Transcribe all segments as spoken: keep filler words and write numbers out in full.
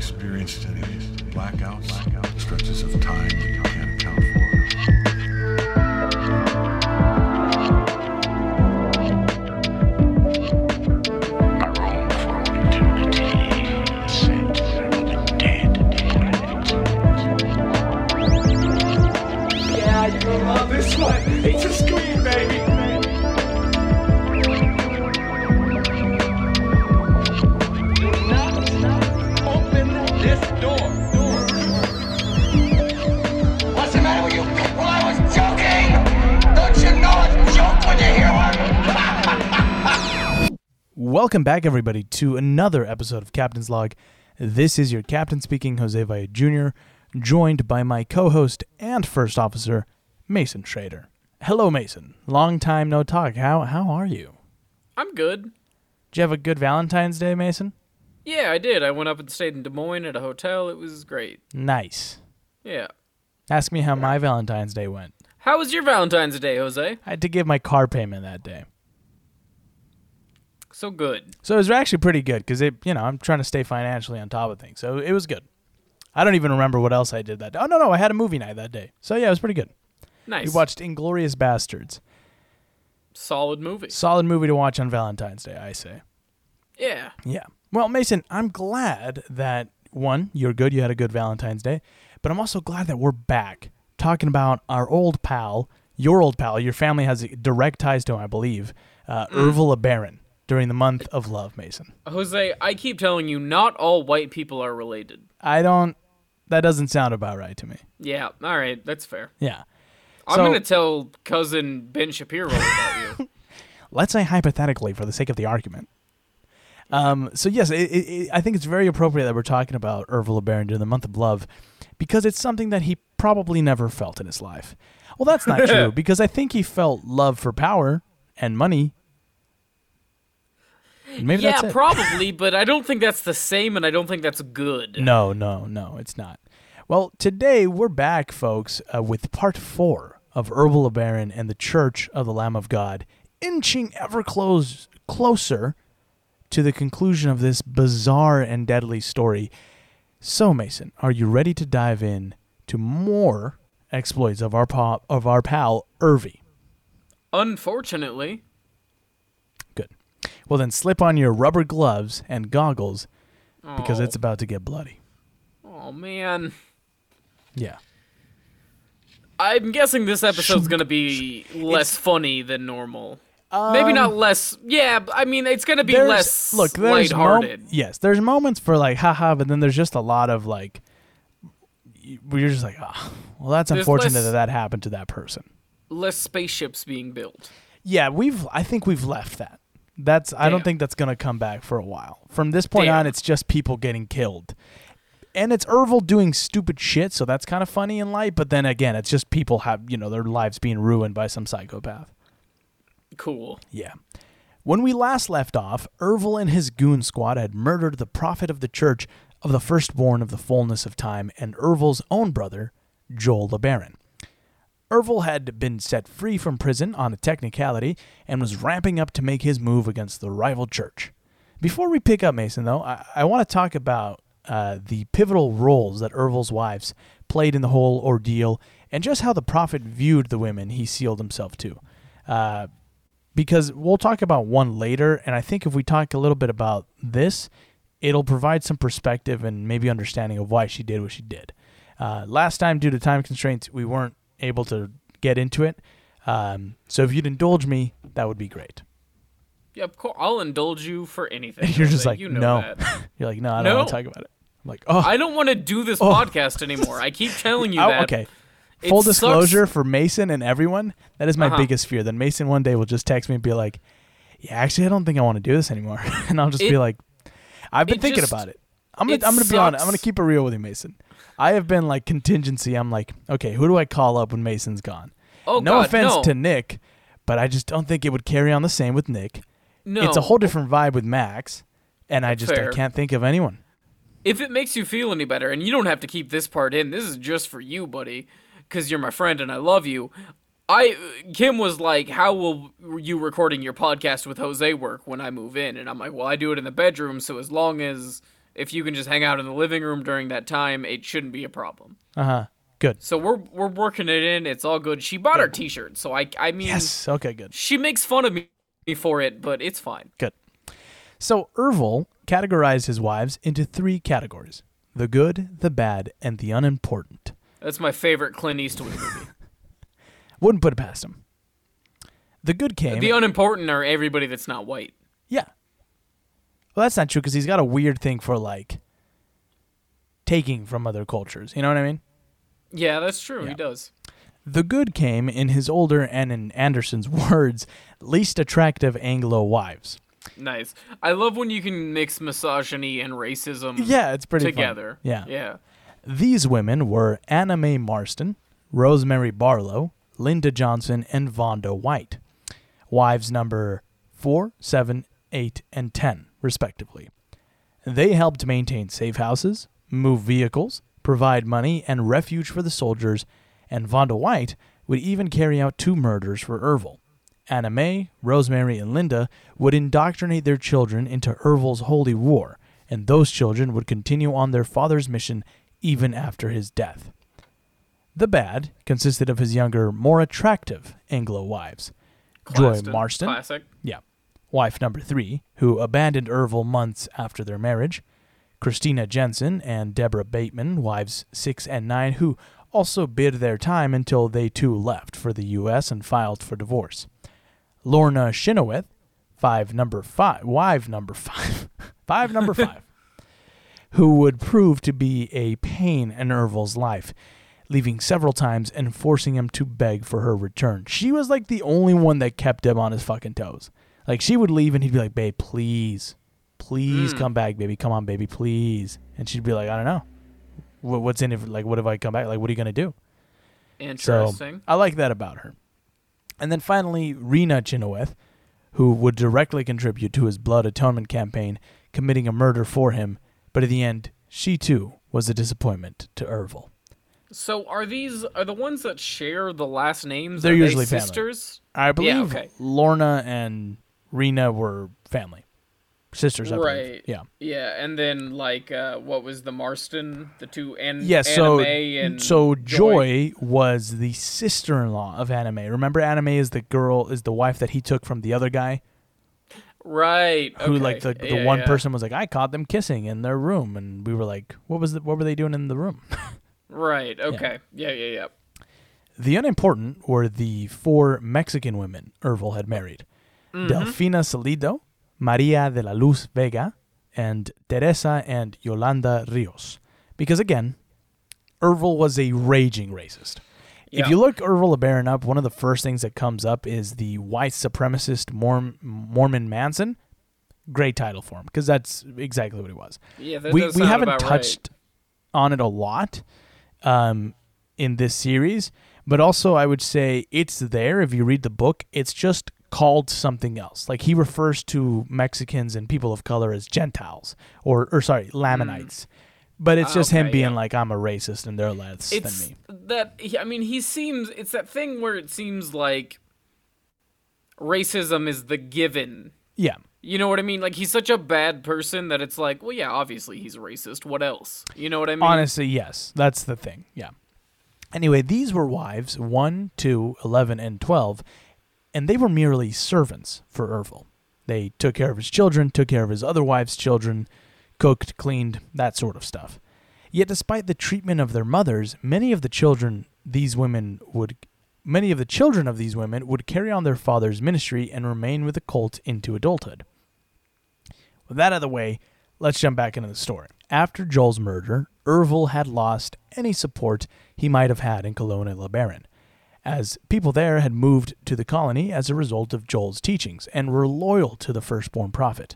experienced any blackouts, blackout stretches of time that you can't account for. I roam for eternity, sent of the dead. Yeah, I do love this one. It's a scream, baby. Welcome back, everybody, to another episode of Captain's Log. This is your captain speaking, Jose Valle Junior, joined by my co-host and first officer, Mason Schrader. Hello, Mason. Long time no talk. How how are you? I'm good. Did you have a good Valentine's Day, Mason? Yeah, I did. I went up and stayed in Des Moines at a hotel. It was great. Nice. Yeah. Ask me how my Valentine's Day went. How was your Valentine's Day, Jose? I had to give my car payment that day. So good. So it was actually pretty good because, you know, I'm trying to stay financially on top of things. So it was good. I don't even remember what else I did that day. Oh, no, no. I had a movie night that day. So, yeah, it was pretty good. Nice. We watched Inglourious Bastards. Solid movie. Solid movie to watch on Valentine's Day, I say. Yeah. Yeah. Well, Mason, I'm glad that, one, you're good. You had a good Valentine's Day. But I'm also glad that we're back talking about our old pal, your old pal. Your family has direct ties to him, I believe, uh, mm. Ervil LeBaron. During the month of love, Mason. Jose, I keep telling you, not all white people are related. I don't... That doesn't sound about right to me. Yeah, all right, that's fair. Yeah. I'm so, going to tell cousin Ben Shapiro about you. Let's say hypothetically, for the sake of the argument. Um. So yes, it, it, I think it's very appropriate that we're talking about Ervil LeBaron during the month of love, because it's something that he probably never felt in his life. Well, that's not true, because I think he felt love for power and money. Maybe yeah, that's probably, but I don't think that's the same, and I don't think that's good. No, no, no, it's not. Well, today we're back, folks, uh, with part four of Ervil LeBaron and the Church of the Lamb of God, inching ever close, closer to the conclusion of this bizarre and deadly story. So, Mason, are you ready to dive in to more exploits of our, pa- of our pal, Ervy? Unfortunately. Well, then slip on your rubber gloves and goggles because oh. it's about to get bloody. Oh, man. Yeah. I'm guessing this episode's going to be less it's, funny than normal. Um, Maybe not less. Yeah, I mean, it's going to be less look, lighthearted. Mom- yes, there's moments for like, haha, but then there's just a lot of like, you're just like, oh, well, that's there's unfortunate less, that that happened to that person. Less spaceships being built. Yeah, we've. I think we've left that. That's. Damn. I don't think that's going to come back for a while. From this point Damn. on, it's just people getting killed. And it's Ervil doing stupid shit, so that's kind of funny and light. But then again, it's just people have, you know, their lives being ruined by some psychopath. Cool. Yeah. When we last left off, Ervil and his goon squad had murdered the prophet of the church of the firstborn of the fullness of time and Ervil's own brother, Joel LeBaron. Ervil had been set free from prison on a technicality and was ramping up to make his move against the rival church. Before we pick up, Mason, though, I, I want to talk about uh, the pivotal roles that Ervil's wives played in the whole ordeal and just how the prophet viewed the women he sealed himself to. Uh, because we'll talk about one later, and I think if we talk a little bit about this, it'll provide some perspective and maybe understanding of why she did what she did. Uh, last time, due to time constraints, we weren't able to get into it. Um, so if you'd indulge me, that would be great. Yeah, of course. I'll indulge you for anything. You're just like, you know no. That. You're like, no, I don't no. want to talk about it. I'm like, oh. I don't want to do this oh. podcast anymore. I keep telling you oh, that. Okay. It Full sucks. disclosure for Mason and everyone, that is my uh-huh. biggest fear. Then Mason one day will just text me and be like, yeah, actually, I don't think I want to do this anymore. And I'll just it, be like, I've been thinking just, about it. I'm gonna, I'm gonna be honest. I'm gonna keep it real with you, Mason. I have been like contingency. I'm like, okay, who do I call up when Mason's gone? Oh, no God, offense no. to Nick, but I just don't think it would carry on the same with Nick. No, it's a whole different vibe with Max, and That's I just fair. I can't think of anyone. If it makes you feel any better, and you don't have to keep this part in, this is just for you, buddy, because you're my friend and I love you. I Kim was like, how will you recording your podcast with Jose work when I move in? And I'm like, well, I do it in the bedroom, so as long as if you can just hang out in the living room during that time, it shouldn't be a problem. Uh-huh. Good. So we're we're working it in. It's all good. She bought good. Our T-shirt, so I I mean, yes. Okay, good. She makes fun of me for it, but it's fine. Good. So Ervil categorized his wives into three categories: the good, the bad, and the unimportant. That's my favorite Clint Eastwood movie. Wouldn't put it past him. The good came. The unimportant are everybody that's not white. Yeah. Well, that's not true because he's got a weird thing for like taking from other cultures. You know what I mean? Yeah, that's true. Yeah. He does. The good came in his older and, in Anderson's words, least attractive Anglo wives. Nice. I love when you can mix misogyny and racism. Yeah, it's pretty together. Fun. Yeah. Yeah. These women were Anna Mae Marston, Rosemary Barlow, Linda Johnson, and Vonda White. Wives number four, seven, eight, and ten, respectively. They helped maintain safe houses, move vehicles, provide money and refuge for the soldiers, and Vonda White would even carry out two murders for Ervil. Anna Mae, Rosemary, and Linda would indoctrinate their children into Ervil's holy war, and those children would continue on their father's mission even after his death. The bad consisted of his younger, more attractive Anglo wives. Classic. Joy Marston, Classic. Yeah, wife number three, who abandoned Ervil months after their marriage. Christina Jensen and Deborah Bateman, wives six and nine, who also bid their time until they too left for the U S and filed for divorce. Lorna Chynoweth, five number five, wife number five, five number five, who would prove to be a pain in Ervil's life, leaving several times and forcing him to beg for her return. She was like the only one that kept him on his fucking toes. Like she would leave and he'd be like, babe, please. Please mm. come back, baby. Come on, baby. Please. And she'd be like, I don't know. What, what's in it? Like, what if I come back? Like, what are you going to do? Interesting. So, I like that about her. And then finally, Rena Chynoweth, who would directly contribute to his blood atonement campaign, committing a murder for him. But in the end, she too was a disappointment to Ervil. So are these, are the ones that share the last names? They're usually they sisters? Family. I believe yeah, okay. Lorna and Rena were family. Sisters, I right? Believe. Yeah, yeah, and then like, uh, what was the Marston? The two and yeah, so Anna Mae and so Joy. Joy was the sister-in-law of Anna Mae. Remember, Anna Mae is the girl, is the wife that he took from the other guy, right? Who okay. like the, the yeah, one yeah. person was like, I caught them kissing in their room, and we were like, what was the, what were they doing in the room? Right. Okay. Yeah. yeah. Yeah. Yeah. The unimportant were the four Mexican women Ervil had married: mm-hmm. Delfina Salido, Maria de la Luz Vega, and Teresa and Yolanda Rios. Because again, Ervil was a raging racist. Yeah. If you look Ervil LeBaron up, one of the first things that comes up is the white supremacist Morm- Mormon Manson. Great title for him, because that's exactly what he was. Yeah, that we does we sound haven't about touched right. on it a lot um, in this series, but also I would say it's there. If you read the book, it's just called something else. Like he refers to Mexicans and people of color as Gentiles or or sorry, Lamanites. Mm. But it's just okay, him being yeah. like, I'm a racist and they're less it's than me. That I mean, he seems it's that thing where it seems like racism is the given. Yeah. You know what I mean? Like he's such a bad person that it's like, well, yeah, obviously he's racist. What else? You know what I mean? Honestly, yes. That's the thing. Yeah. Anyway, these were wives one, two, eleven, and twelve. And they were merely servants for Ervil. They took care of his children, took care of his other wives' children, cooked, cleaned, that sort of stuff. Yet despite the treatment of their mothers, many of the children these women would many of the children of these women would carry on their father's ministry and remain with the cult into adulthood. With that out of the way, let's jump back into the story. After Joel's murder, Ervil had lost any support he might have had in Colonia LeBaron, as people there had moved to the colony as a result of Joel's teachings and were loyal to the firstborn prophet.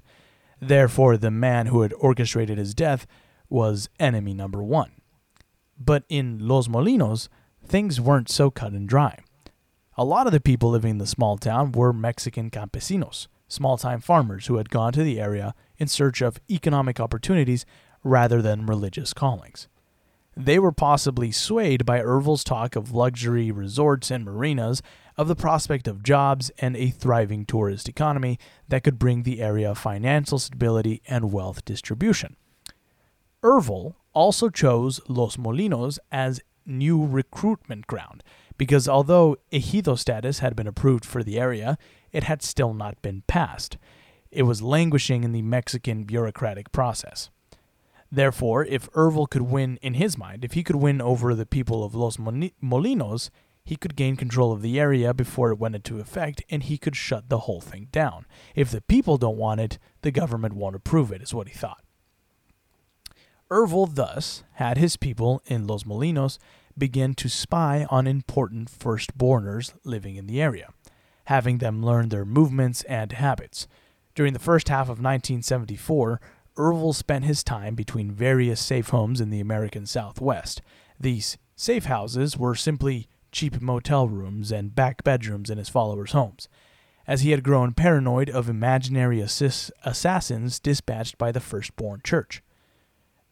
Therefore, the man who had orchestrated his death was enemy number one. But in Los Molinos, things weren't so cut and dry. A lot of the people living in the small town were Mexican campesinos, small-time farmers who had gone to the area in search of economic opportunities rather than religious callings. They were possibly swayed by Ervil's talk of luxury resorts and marinas, of the prospect of jobs and a thriving tourist economy that could bring the area financial stability and wealth distribution. Ervil also chose Los Molinos as new recruitment ground, because although ejido status had been approved for the area, it had still not been passed. It was languishing in the Mexican bureaucratic process. Therefore, if Ervil could win, in his mind, if he could win over the people of Los Molinos, he could gain control of the area before it went into effect, and he could shut the whole thing down. If the people don't want it, the government won't approve it, is what he thought. Ervil thus had his people in Los Molinos begin to spy on important firstborners living in the area, having them learn their movements and habits. During the first half of nineteen seventy-four, Ervil spent his time between various safe homes in the American Southwest. These safe houses were simply cheap motel rooms and back bedrooms in his followers' homes, as he had grown paranoid of imaginary assass- assassins dispatched by the firstborn church.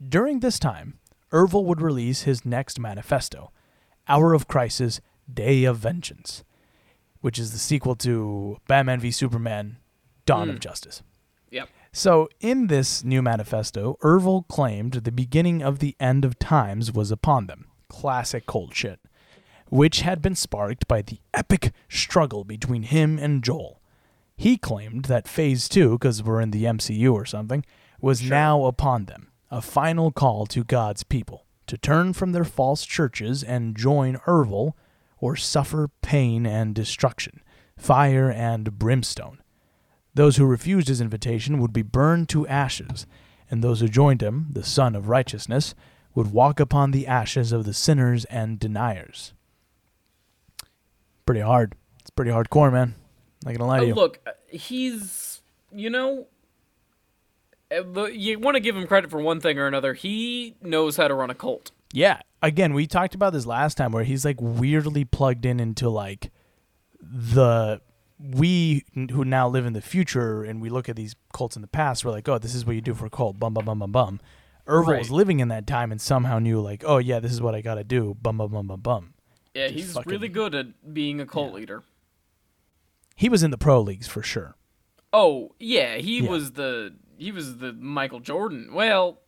During this time, Ervil would release his next manifesto, Hour of Crisis, Day of Vengeance, which is the sequel to Batman v Superman, Dawn mm. of Justice. Yep. So, in this new manifesto, Ervil claimed the beginning of the end of times was upon them. Classic cold shit. Which had been sparked by the epic struggle between him and Joel. He claimed that Phase two, because we're in the M C U or something, was sure. now upon them. A final call to God's people to turn from their false churches and join Ervil, or suffer pain and destruction, fire and brimstone. Those who refused his invitation would be burned to ashes, and those who joined him, the Son of Righteousness, would walk upon the ashes of the sinners and deniers. Pretty hard. It's pretty hardcore, man. Not gonna lie to you. Look, he's, you know, you want to give him credit for one thing or another. He knows how to run a cult. Yeah. Again, we talked about this last time where he's like weirdly plugged in into like the... we who now live in the future and we look at these cults in the past, we're like, oh, this is what you do for a cult, bum, bum, bum, bum, bum. Ervil right. was living in that time and somehow knew, like, oh, yeah, this is what I got to do, bum, bum, bum, bum, bum. Yeah, just he's fucking... really good at being a cult yeah. leader. He was in the pro leagues for sure. Oh, yeah, he yeah. was the he was the Michael Jordan. Well,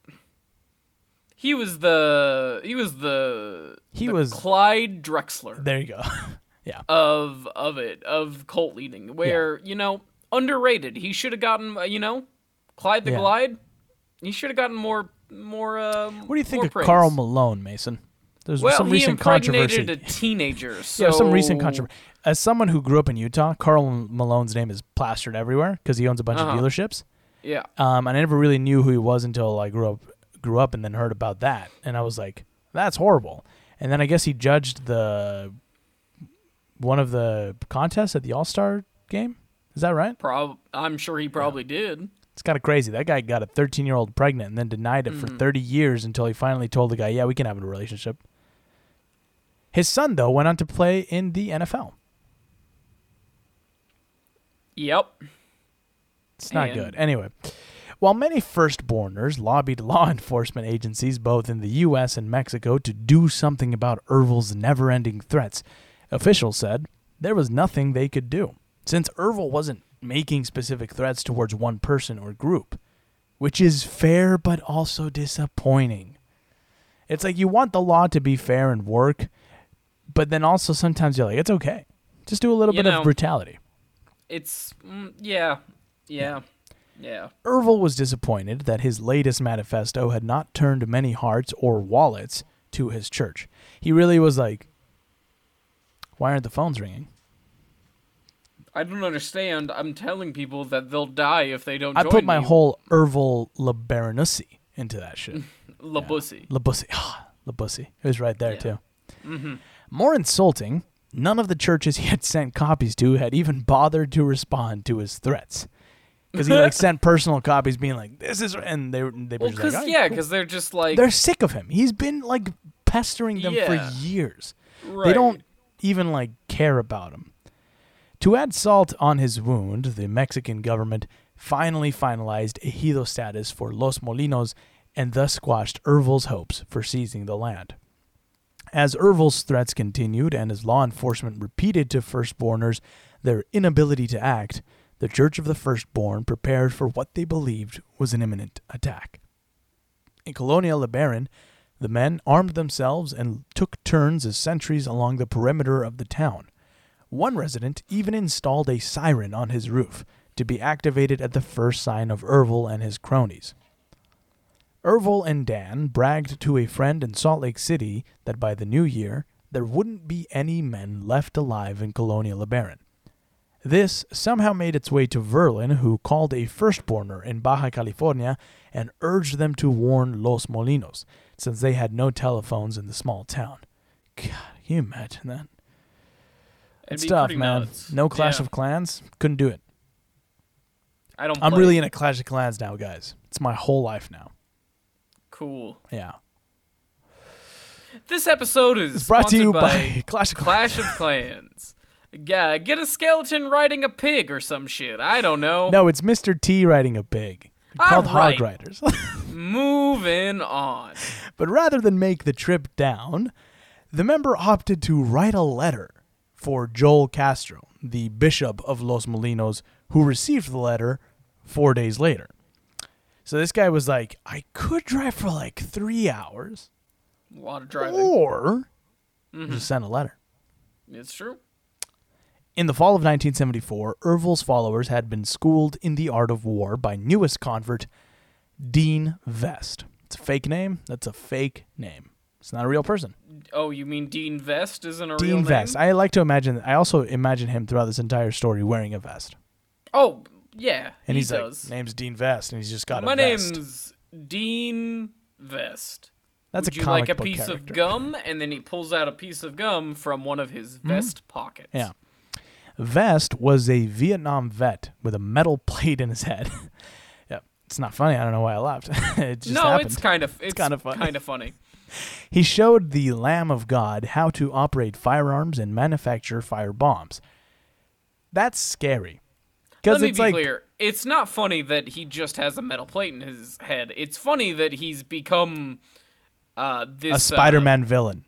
he was the he was the he the was Clyde Drexler. There you go. Yeah. Of of it, of cult leading, where, yeah. you know, underrated. He should have gotten, you know, Clyde the yeah. Glide. He should have gotten more, more, uh, what do you think of praise. Karl Malone, Mason? There's well, some recent controversy. He impregnated a teenager, so... yeah, some recent controversy. As someone who grew up in Utah, Karl Malone's name is plastered everywhere because he owns a bunch uh-huh. of dealerships. Yeah. Um, and I never really knew who he was until I grew up, grew up and then heard about that. And I was like, that's horrible. And then I guess he judged the... one of the contests at the All-Star game? Is that right? Prob- I'm sure he probably yeah. did. It's kind of crazy. That guy got a thirteen-year-old pregnant and then denied it mm-hmm. for thirty years until he finally told the guy, yeah, we can have a relationship. His son, though, went on to play in the N F L. Yep. It's not and- good. Anyway, while many firstborners lobbied law enforcement agencies both in the U S and Mexico to do something about Ervil's never-ending threats, officials said there was nothing they could do, since Ervil wasn't making specific threats towards one person or group, which is fair but also disappointing. It's like you want the law to be fair and work, but then also sometimes you're like, it's okay. Just do a little you bit know, of brutality. It's, mm, yeah, yeah, yeah. Ervil was disappointed that his latest manifesto had not turned many hearts or wallets to his church. He really was like, why aren't the phones ringing? I don't understand. I'm telling people that they'll die if they don't I join I put my me. whole Ervil LeBaronussy into that shit. LeBussy. Yeah. LeBussy. Ah, LeBussy. It was right there, yeah. too. Mm-hmm. More insulting, none of the churches he had sent copies to had even bothered to respond to his threats. Because he like sent personal copies being like, this is... And they, they were well, just cause, like... Oh, yeah, because cool. they're just like... They're sick of him. He's been like pestering them yeah. for years. Right. They don't... even like care about him. To add salt on his wound, the Mexican government finally finalized ejido status for Los Molinos and thus squashed Ervil's hopes for seizing the land. As Ervil's threats continued and as law enforcement repeated to firstborners their inability to act, the Church of the Firstborn prepared for what they believed was an imminent attack. In Colonia LeBaron, the men armed themselves and took turns as sentries along the perimeter of the town. One resident even installed a siren on his roof to be activated at the first sign of Ervil and his cronies. Ervil and Dan bragged to a friend in Salt Lake City that by the new year, there wouldn't be any men left alive in Colonia LeBaron. This somehow made its way to Verlan, who called a firstborner in Baja California and urged them to warn Los Molinos, since they had no telephones in the small town. God, can you imagine that? It's tough, man. Nuts. No Clash yeah. of Clans? Couldn't do it. I don't I'm play. really in a Clash of Clans now, guys. It's my whole life now. Cool. Yeah. This episode is it's brought to you by, by Clash of Clans. Clash of Clans. Yeah, get a skeleton riding a pig or some shit. I don't know. No, it's Mister T riding a pig. All called right. Hog Riders. Moving on. But rather than make the trip down, the member opted to write a letter for Joel Castro, the bishop of Los Molinos, who received the letter four days later. So this guy was like, I could drive for like three hours. A lot of driving. Or mm-hmm. just send a letter. It's true. In the fall of nineteen seventy-four, Ervil's followers had been schooled in the art of war by newest convert, Dean Vest. It's a fake name. That's a fake name. It's not a real person. Oh, you mean Dean Vest isn't a Dean real name? Dean Vest. I like to imagine, I also imagine him throughout this entire story wearing a vest. Oh, yeah, and he he's does. Like, name's Dean Vest, and he's just got My a vest. My name's Dean Vest. That's Would a comic book character. Would you like a piece character. of gum? And then he pulls out a piece of gum from one of his vest mm-hmm. pockets. Yeah. Vest was a Vietnam vet with a metal plate in his head. yeah, it's not funny. I don't know why I laughed. it just no, happened. it's kind of it's, it's kind of funny. Kind of funny. He showed the Lamb of God how to operate firearms and manufacture fire bombs. That's scary. Let me be like, clear. It's not funny that he just has a metal plate in his head. It's funny that he's become uh, this... a Spider-Man uh, villain.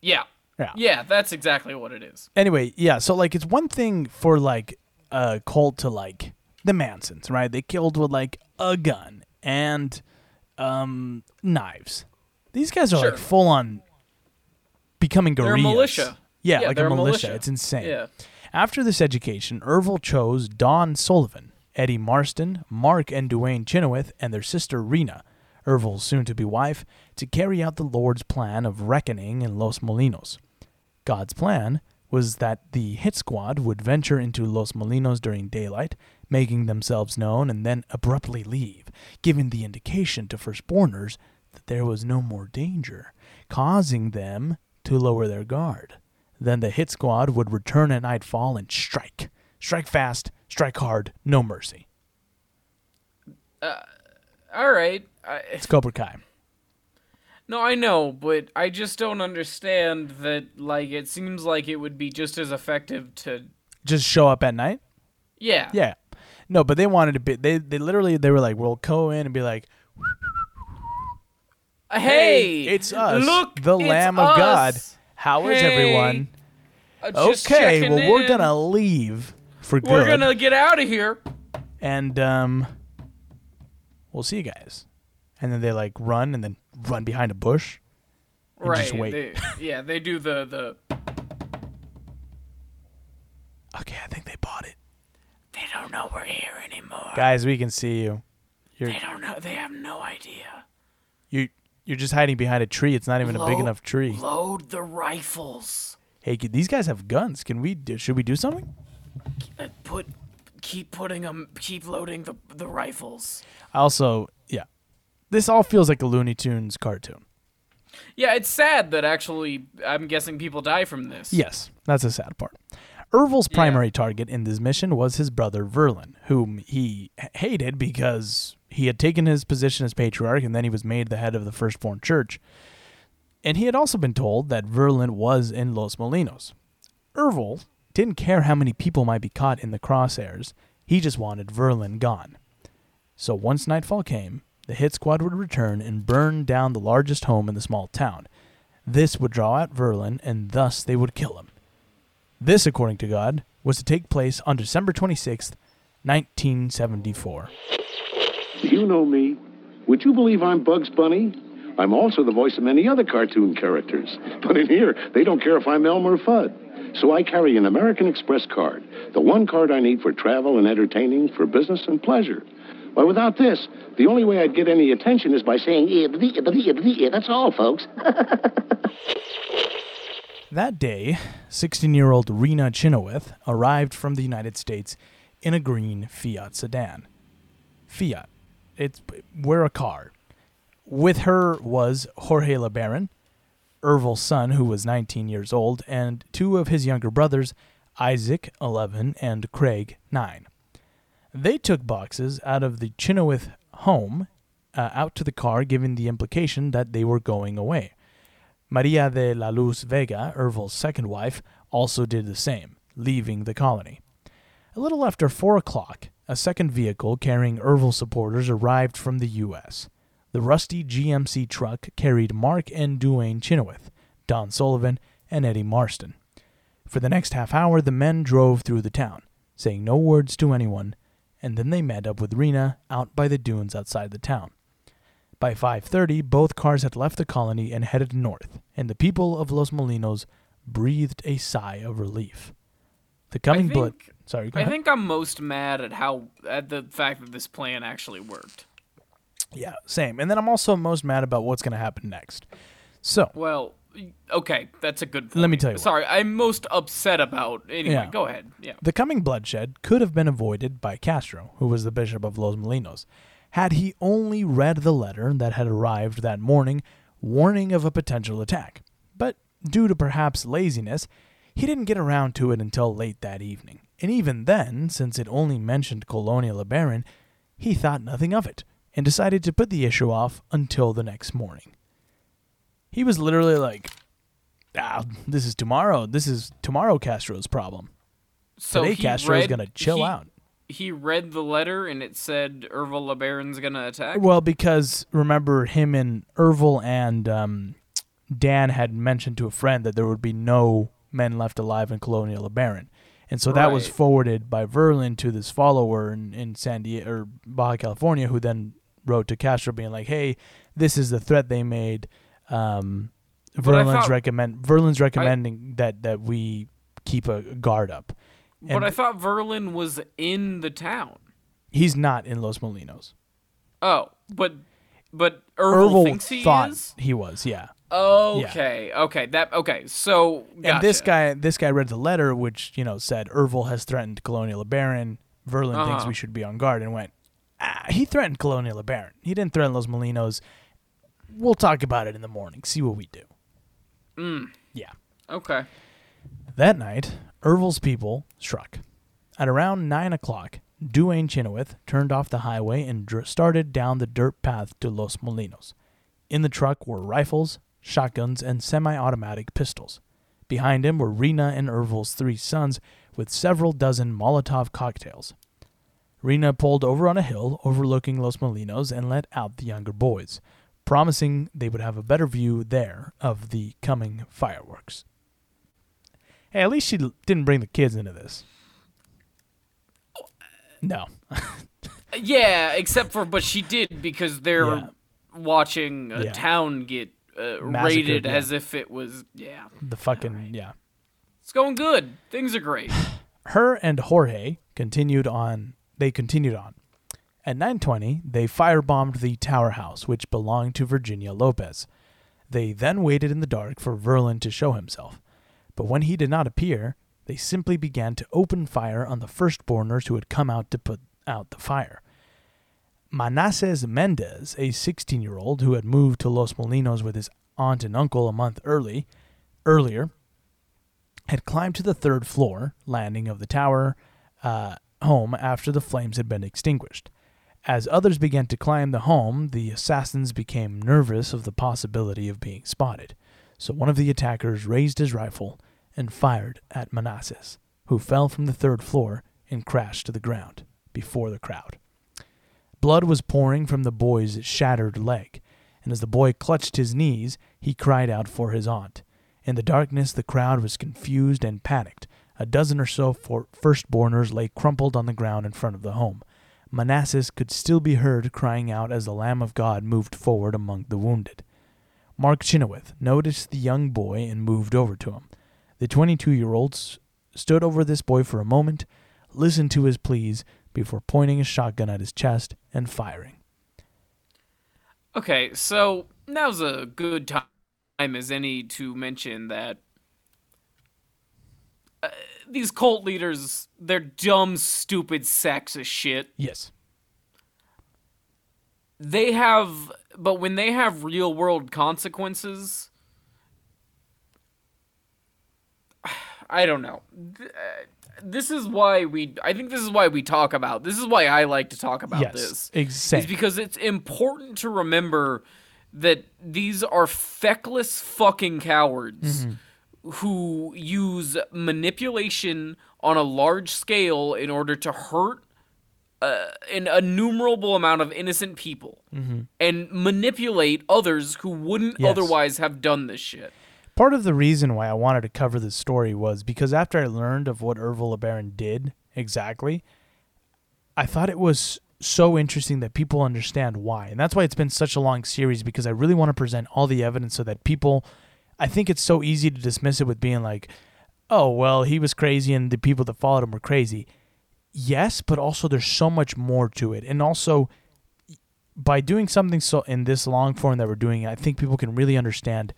Yeah. yeah. Yeah, that's exactly what it is. Anyway, yeah, so, like, it's one thing for, like, a cult to, like, the Mansons, right? They killed with, like, a gun and um, knives. These guys are, sure. like, full-on becoming guerrillas. They're a militia. Yeah, yeah like a militia. militia. It's insane. Yeah. After this education, Ervil chose Don Sullivan, Eddie Marston, Mark and Duane Chynoweth, and their sister Rena, Ervil's soon-to-be wife, to carry out the Lord's plan of reckoning in Los Molinos. God's plan was that the hit squad would venture into Los Molinos during daylight, making themselves known, and then abruptly leave, giving the indication to firstborners that there was no more danger, causing them to lower their guard. Then the hit squad would return at nightfall and strike. Strike fast, strike hard, no mercy. Uh, all right. I, it's Cobra Kai. No, I know, but I just don't understand that, like, it seems like it would be just as effective to... just show up at night? Yeah. Yeah. No, but they wanted to be... They, they literally, they were like, we'll go in and be like... Hey! It's us. Look, the Lamb of God. How is hey, everyone? Uh, okay, well, in. we're going to leave for good. We're going to get out of here. And um, we'll see you guys. And then they, like, run and then run behind a bush. And right. Just wait. They, yeah, they do the, the... Okay, I think they bought it. They don't know we're here anymore. Guys, we can see you. You're... They don't know. They have no idea. You... You're just hiding behind a tree. It's not even load, a big enough tree. Load the rifles. Hey, could, these guys have guns. Can we? Do, should we do something? Put, keep putting them. Keep loading the the rifles. Also, yeah, this all feels like a Looney Tunes cartoon. Yeah, it's sad that actually, I'm guessing people die from this. Yes, that's a sad part. Ervil's yeah. primary target in this mission was his brother Verlan, whom he hated because. He had taken his position as patriarch, and then he was made the head of the firstborn church. And he had also been told that Verlan was in Los Molinos. Ervil didn't care how many people might be caught in the crosshairs. He just wanted Verlan gone. So once nightfall came, the hit squad would return and burn down the largest home in the small town. This would draw out Verlan, and thus they would kill him. This, according to God, was to take place on December twenty-sixth, nineteen seventy-four. Do you know me? Would you believe I'm Bugs Bunny? I'm also the voice of many other cartoon characters. But in here, they don't care if I'm Elmer Fudd. So I carry an American Express card, the one card I need for travel and entertaining, for business and pleasure. Why, without this, the only way I'd get any attention is by saying, that's all, folks. That day, sixteen-year-old Rena Chynoweth arrived from the United States in a green Fiat sedan. Fiat. It's, we're a car. With her was Jorge LeBaron, Ervil's son, who was nineteen years old, and two of his younger brothers, Isaac, eleven, and Craig, nine. They took boxes out of the Chynoweth home uh, out to the car, giving the implication that they were going away. Maria de la Luz Vega, Ervil's second wife, also did the same, leaving the colony. A little after four o'clock, a second vehicle carrying Ervil supporters arrived from the U S The rusty G M C truck carried Mark and Duane Chynoweth, Don Sullivan, and Eddie Marston. For the next half hour, the men drove through the town, saying no words to anyone, and then they met up with Rena out by the dunes outside the town. By five thirty, both cars had left the colony and headed north, and the people of Los Molinos breathed a sigh of relief. The coming bullet... Sorry, go ahead. I think I'm most mad at how at the fact that this plan actually worked. Yeah, same. And then I'm also most mad about what's going to happen next. So, well, okay, that's a good point. Let me tell you. Sorry, what. I'm most upset about. Anyway, yeah. Go ahead. Yeah. The coming bloodshed could have been avoided by Castro, who was the bishop of Los Molinos, had he only read the letter that had arrived that morning warning of a potential attack. But due to perhaps laziness, he didn't get around to it until late that evening. And even then, since it only mentioned Colonia LeBaron, he thought nothing of it and decided to put the issue off until the next morning. He was literally like, ah, this is tomorrow. This is tomorrow Castro's problem. So today Castro's going to chill he, out. He read the letter and it said Ervil LeBaron's going to attack? Well, because remember him and Ervil and um, Dan had mentioned to a friend that there would be no men left alive in Colonia LeBaron. And so that right. was forwarded by Verlan to this follower in, in San Diego, or Baja California, who then wrote to Castro being like, hey, this is the threat they made. Um, Verlin's recommend Verlin's recommending I, that, that we keep a guard up. And but I thought Verlan was in the town. He's not in Los Molinos. Oh, but but Ervil thinks he thought is? He was, yeah. Okay, yeah. okay, that okay. So gotcha. And this guy, this guy read the letter, which you know said Ervil has threatened Colonia LeBaron. Verlan uh-huh. thinks we should be on guard, and went. Ah, he threatened Colonia LeBaron. He didn't threaten Los Molinos. We'll talk about it in the morning. See what we do. Mm. Yeah. Okay. That night, Ervil's people struck. At around nine o'clock, Duane Chynoweth turned off the highway and dr- started down the dirt path to Los Molinos. In the truck were rifles, shotguns, and semi-automatic pistols. Behind him were Rena and Ervil's three sons with several dozen Molotov cocktails. Rena pulled over on a hill overlooking Los Molinos and let out the younger boys, promising they would have a better view there of the coming fireworks. Hey, at least she didn't bring the kids into this. No. Yeah, except for, but she did because they're yeah. watching a yeah. town get uh, raided yeah. as if it was, yeah. The fucking, right. yeah. It's going good. Things are great. Her and Jorge continued on, they continued on. At nine twenty, they firebombed the tower house, which belonged to Virginia Lopez. They then waited in the dark for Verlan to show himself. But when he did not appear, they simply began to open fire on the firstborners who had come out to put out the fire. Manassés Mendez, a sixteen-year-old who had moved to Los Molinos with his aunt and uncle a month early, earlier, had climbed to the third floor landing of the tower uh, home after the flames had been extinguished. As others began to climb the home, the assassins became nervous of the possibility of being spotted, so one of the attackers raised his rifle and fired at Manassés, who fell from the third floor and crashed to the ground before the crowd. Blood was pouring from the boy's shattered leg, and as the boy clutched his knees, he cried out for his aunt. In the darkness, the crowd was confused and panicked. A dozen or so firstborners lay crumpled on the ground in front of the home. Manassas could still be heard crying out as the Lamb of God moved forward among the wounded. Mark Chynoweth noticed the young boy and moved over to him. The twenty-two-year-old s- stood over this boy for a moment, listened to his pleas, before pointing his shotgun at his chest and firing. Okay, so that was a good time as any to mention that uh, these cult leaders, they're dumb, stupid sacks of shit. Yes. They have, but when they have real-world consequences, I don't know. This is why we, I think this is why we talk about, this is why I like to talk about yes, this. Exactly. It's because it's important to remember that these are feckless fucking cowards mm-hmm. who use manipulation on a large scale in order to hurt uh, an innumerable amount of innocent people mm-hmm. and manipulate others who wouldn't yes. otherwise have done this shit. Part of the reason why I wanted to cover this story was because after I learned of what Ervil LeBaron did exactly, I thought it was so interesting that people understand why. And that's why it's been such a long series, because I really want to present all the evidence so that people, I think it's so easy to dismiss it with being like, oh, well, he was crazy and the people that followed him were crazy. Yes, but also there's so much more to it. And also by doing something so in this long form that we're doing, I think people can really understand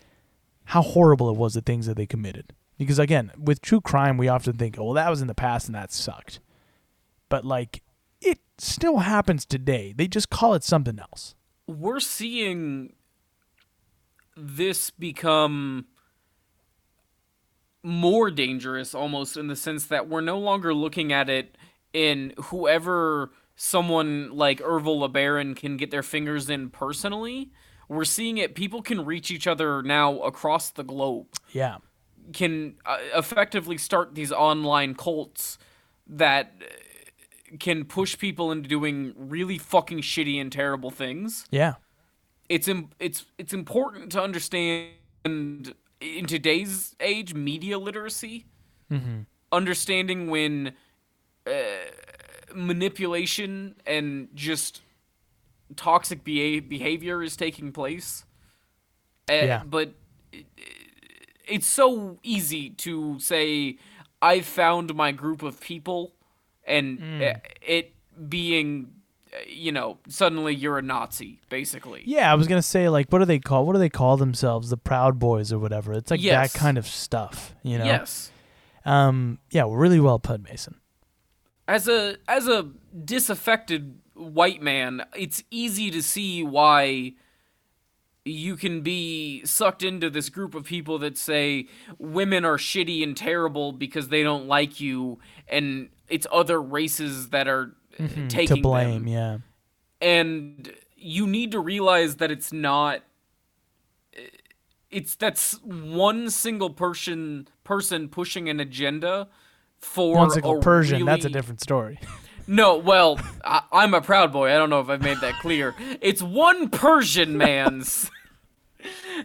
how horrible it was, the things that they committed. Because, again, with true crime, we often think, oh, well, that was in the past and that sucked. But, like, it still happens today. They just call it something else. We're seeing this become more dangerous almost in the sense that we're no longer looking at it in whoever someone like Ervil LeBaron can get their fingers in personally. We're seeing it. People can reach each other now across the globe. Yeah. Can uh, effectively start these online cults that can push people into doing really fucking shitty and terrible things. Yeah. It's im- it's it's important to understand in today's age media literacy, mm-hmm. understanding when uh, manipulation and just toxic behavior is taking place. Uh, yeah. But it, it's so easy to say, I found my group of people, and mm. it being, you know, suddenly you're a Nazi, basically. Yeah, I was going to say, like, what do they call, what do they call themselves? The Proud Boys or whatever. It's like yes. that kind of stuff, you know? Yes. Um, yeah, really well put, Mason. As a, as a disaffected white man, it's easy to see why you can be sucked into this group of people that say women are shitty and terrible because they don't like you, and it's other races that are mm-hmm, taking to blame them. Yeah, and you need to realize that it's not. It's that's one single person person pushing an agenda for one single person. Really, that's a different story. No, well, I, I'm a Proud Boy. I don't know if I've made that clear. It's one Persian man's.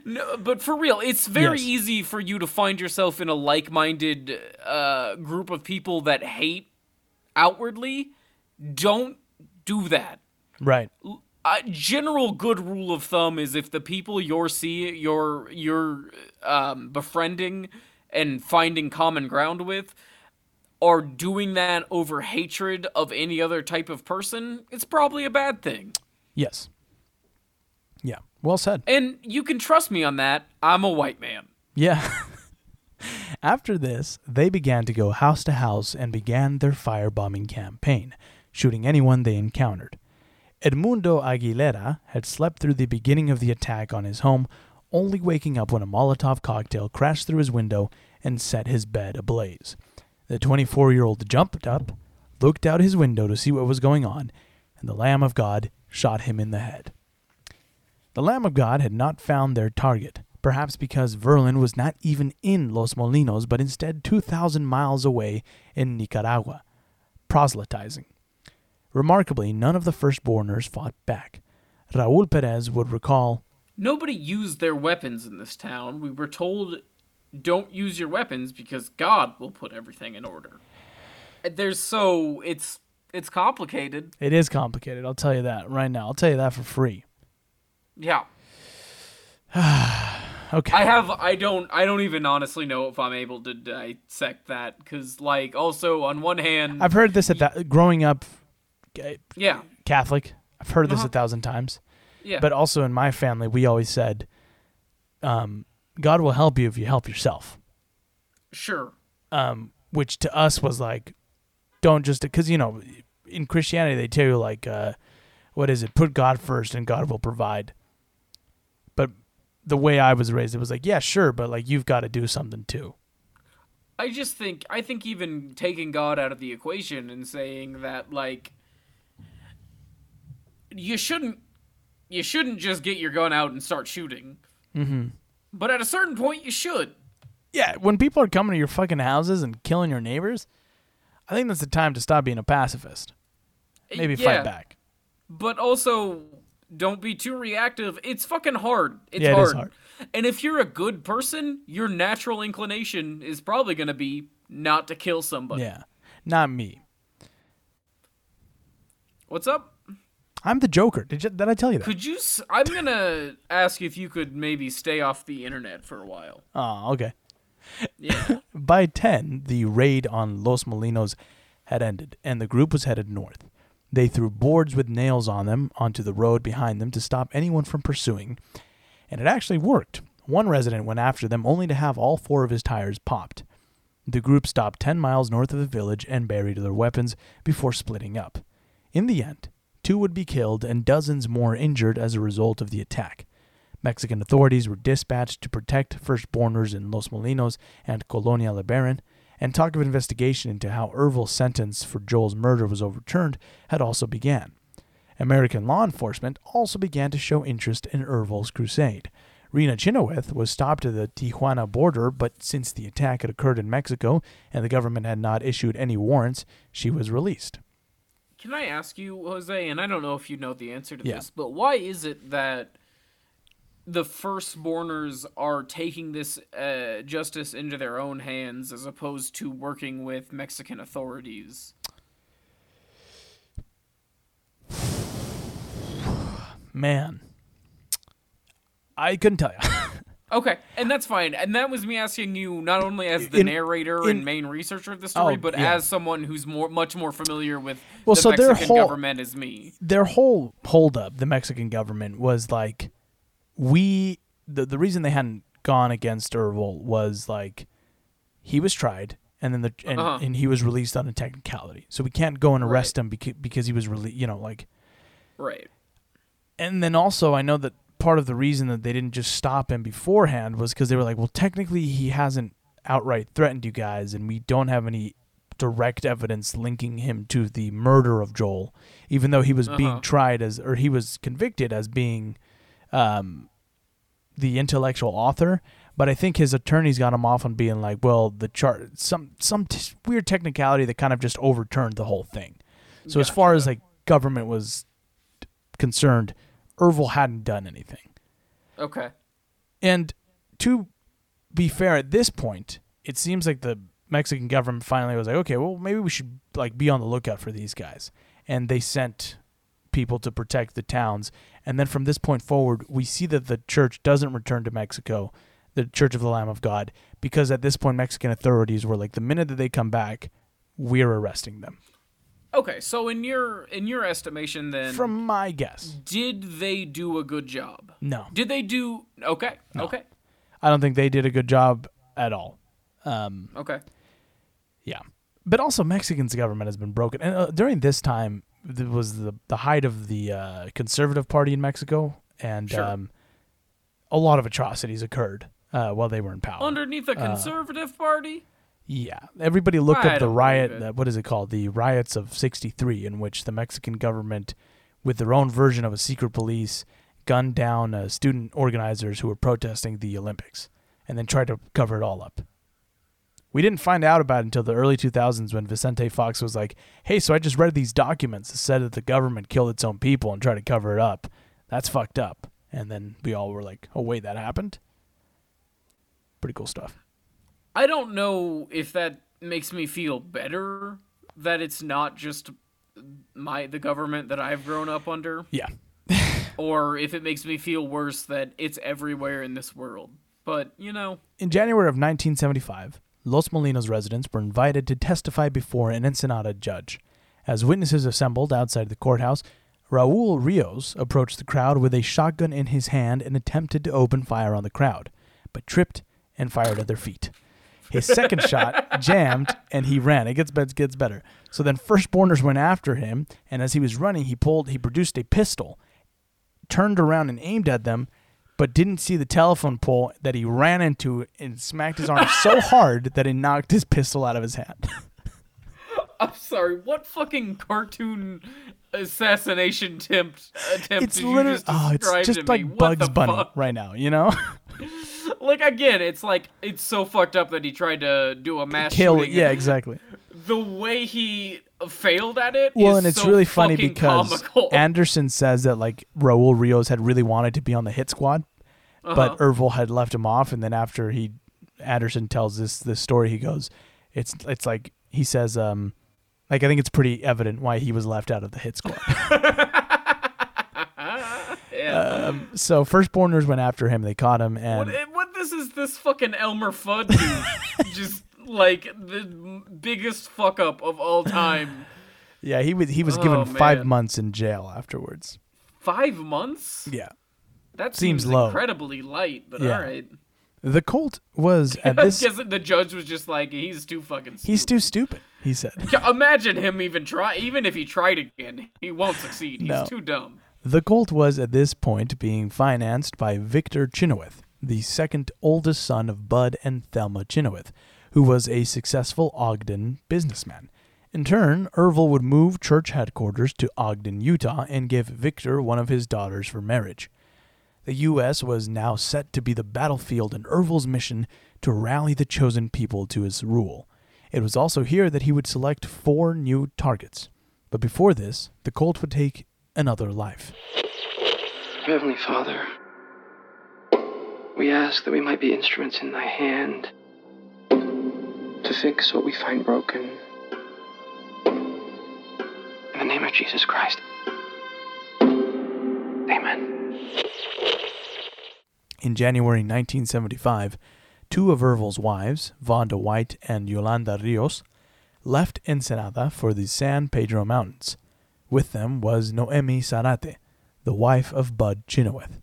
No, but for real, it's very yes. easy for you to find yourself in a like-minded uh, group of people that hate outwardly. Don't do that. Right. A general good rule of thumb is if the people you're see you're you're um, befriending and finding common ground with are doing that over hatred of any other type of person, it's probably a bad thing. Yes. Yeah, well said. And you can trust me on that. I'm a white man. Yeah. After this, they began to go house to house and began their firebombing campaign, shooting anyone they encountered. Edmundo Aguilera had slept through the beginning of the attack on his home, only waking up when a Molotov cocktail crashed through his window and set his bed ablaze. The twenty-four-year-old jumped up, looked out his window to see what was going on, and the Lamb of God shot him in the head. The Lamb of God had not found their target, perhaps because Verlan was not even in Los Molinos, but instead two thousand miles away in Nicaragua, proselytizing. Remarkably, none of the firstborners fought back. Raul Perez would recall, "Nobody used their weapons in this town. We were told don't use your weapons because God will put everything in order." There's so, it's it's complicated. It is complicated. I'll tell you that right now. I'll tell you that for free. Yeah. Okay. I have. I don't. I don't even honestly know if I'm able to dissect that because, like, also on one hand, I've heard this at that growing up. Yeah. Catholic. I've heard uh-huh. this a thousand times. Yeah. But also in my family, we always said, um, "God will help you if you help yourself." Sure. Um, which to us was like, don't just because you know, in Christianity they tell you like, uh, what is it? Put God first, and God will provide. The way I was raised, it was like, yeah, sure, but like you've got to do something too. I just think I think even taking God out of the equation and saying that like you shouldn't you shouldn't just get your gun out and start shooting. Mm-hmm. But at a certain point you should. Yeah, when people are coming to your fucking houses and killing your neighbors, I think that's the time to stop being a pacifist. Maybe yeah, fight back. But also don't be too reactive. It's fucking hard. It's yeah, it hard. Is hard. And if you're a good person, your natural inclination is probably going to be not to kill somebody. Yeah. Not me. What's up? I'm the Joker. Did, you, did I tell you that? Could you? I'm going to ask if you could maybe stay off the internet for a while. Oh, okay. Yeah. By ten, the raid on Los Molinos had ended, and the group was headed north. They threw boards with nails on them onto the road behind them to stop anyone from pursuing, and it actually worked. One resident went after them only to have all four of his tires popped. The group stopped ten miles north of the village and buried their weapons before splitting up. In the end, two would be killed and dozens more injured as a result of the attack. Mexican authorities were dispatched to protect firstborners in Los Molinos and Colonia LeBaron, and talk of investigation into how Ervil's sentence for Joel's murder was overturned had also began. American law enforcement also began to show interest in Ervil's crusade. Rena Chynoweth was stopped at the Tijuana border, but since the attack had occurred in Mexico and the government had not issued any warrants, she was released. Can I ask you, Jose, and I don't know if you know the answer to yeah. this, but why is it that the firstborners are taking this uh, justice into their own hands as opposed to working with Mexican authorities? Man. I couldn't tell you. Okay, and that's fine. And that was me asking you not only as the in, narrator in, and main researcher of the story, oh, but yeah. as someone who's more much more familiar with well, the so Mexican their whole, government as me. Their whole holdup, the Mexican government, was like... We the the reason they hadn't gone against Ervil was like he was tried and then the and, uh-huh. and he was released on a technicality, so we can't go and arrest right. him because because he was really you know like right. And then also I know that part of the reason that they didn't just stop him beforehand was because they were like, well, technically he hasn't outright threatened you guys, and we don't have any direct evidence linking him to the murder of Joel, even though he was uh-huh. being tried as or he was convicted as being. Um, the intellectual author, but I think his attorneys got him off on being like, well, the chart, some some t- weird technicality that kind of just overturned the whole thing. So gotcha. As far as like government was concerned, Ervil hadn't done anything. Okay. And to be fair, at this point, it seems like the Mexican government finally was like, okay, well, maybe we should like be on the lookout for these guys, and they sent people to protect the towns. And then from this point forward, we see that the church doesn't return to Mexico, the Church of the Lamb of God, because at this point, Mexican authorities were like, the minute that they come back, we're arresting them. Okay, so in your in your estimation then... From my guess. Did they do a good job? No. Did they do... Okay, no. okay. I don't think they did a good job at all. Um, okay. Yeah. But also, Mexican's government has been broken. And uh, during this time... It was the, the height of the uh, conservative party in Mexico, and sure. um, a lot of atrocities occurred uh, while they were in power. Underneath the conservative uh, party? Yeah. Everybody looked I up the riot, uh, what is it called, the riots of sixty-three, in which the Mexican government, with their own version of a secret police, gunned down uh, student organizers who were protesting the Olympics, and then tried to cover it all up. We didn't find out about it until the early two thousands when Vicente Fox was like, hey, so I just read these documents that said that the government killed its own people and tried to cover it up. That's fucked up. And then we all were like, oh, wait, that happened? Pretty cool stuff. I don't know if that makes me feel better that it's not just my the government that I've grown up under. Yeah. Or if it makes me feel worse that it's everywhere in this world. But, you know. In January of nineteen seventy-five, Los Molinos residents were invited to testify before an Ensenada judge. As witnesses assembled outside the courthouse, Raul Rios approached the crowd with a shotgun in his hand and attempted to open fire on the crowd, but tripped and fired at their feet. His second shot jammed, and he ran. It gets, it gets better. So then firstborners went after him, and as he was running, he pulled. He produced a pistol, turned around and aimed at them, but didn't see the telephone pole that he ran into and smacked his arm so hard that it knocked his pistol out of his hand. I'm sorry, what fucking cartoon assassination attempt, attempt it's did you just oh, describe it's just to like me? Bugs Bunny fuck? Right now, you know? Like, again, it's like, it's so fucked up that he tried to do a mass Kill, shooting. Yeah, exactly. The way he failed at it well, is and it's so really funny because comical. Anderson says that, like, Raul Rios had really wanted to be on the hit squad, uh-huh. but Ervil had left him off, and then after he, Anderson tells this, this story, he goes, it's, it's like, he says, um, like, I think it's pretty evident why he was left out of the hit squad. Yeah. Um, so firstborners went after him. They caught him. And what, what this is this fucking Elmer Fudd dude. Just like the biggest fuck up of all time. Yeah, he was he was oh, given man. five months in jail afterwards. Five months? Yeah. That seems, seems low. Incredibly light, but yeah. All right. The cult was at this... The judge was just like, he's too fucking stupid. He's too stupid, he said. Imagine him even try... Even if he tried again, he won't succeed. He's no. too dumb. The cult was at this point being financed by Victor Chynoweth, the second oldest son of Bud and Thelma Chynoweth, who was a successful Ogden businessman. In turn, Ervil would move church headquarters to Ogden, Utah, and give Victor one of his daughters for marriage. The U S was now set to be the battlefield and Ervil's mission to rally the chosen people to his rule. It was also here that he would select four new targets. But before this, the cult would take another life. Heavenly Father, we ask that we might be instruments in thy hand to fix what we find broken. In the name of Jesus Christ. Amen. In January nineteen seventy-five, two of Ervil's wives, Vonda White and Yolanda Rios, left Ensenada for the San Pedro Mountains. With them was Noemi Zarate, the wife of Bud Chynoweth.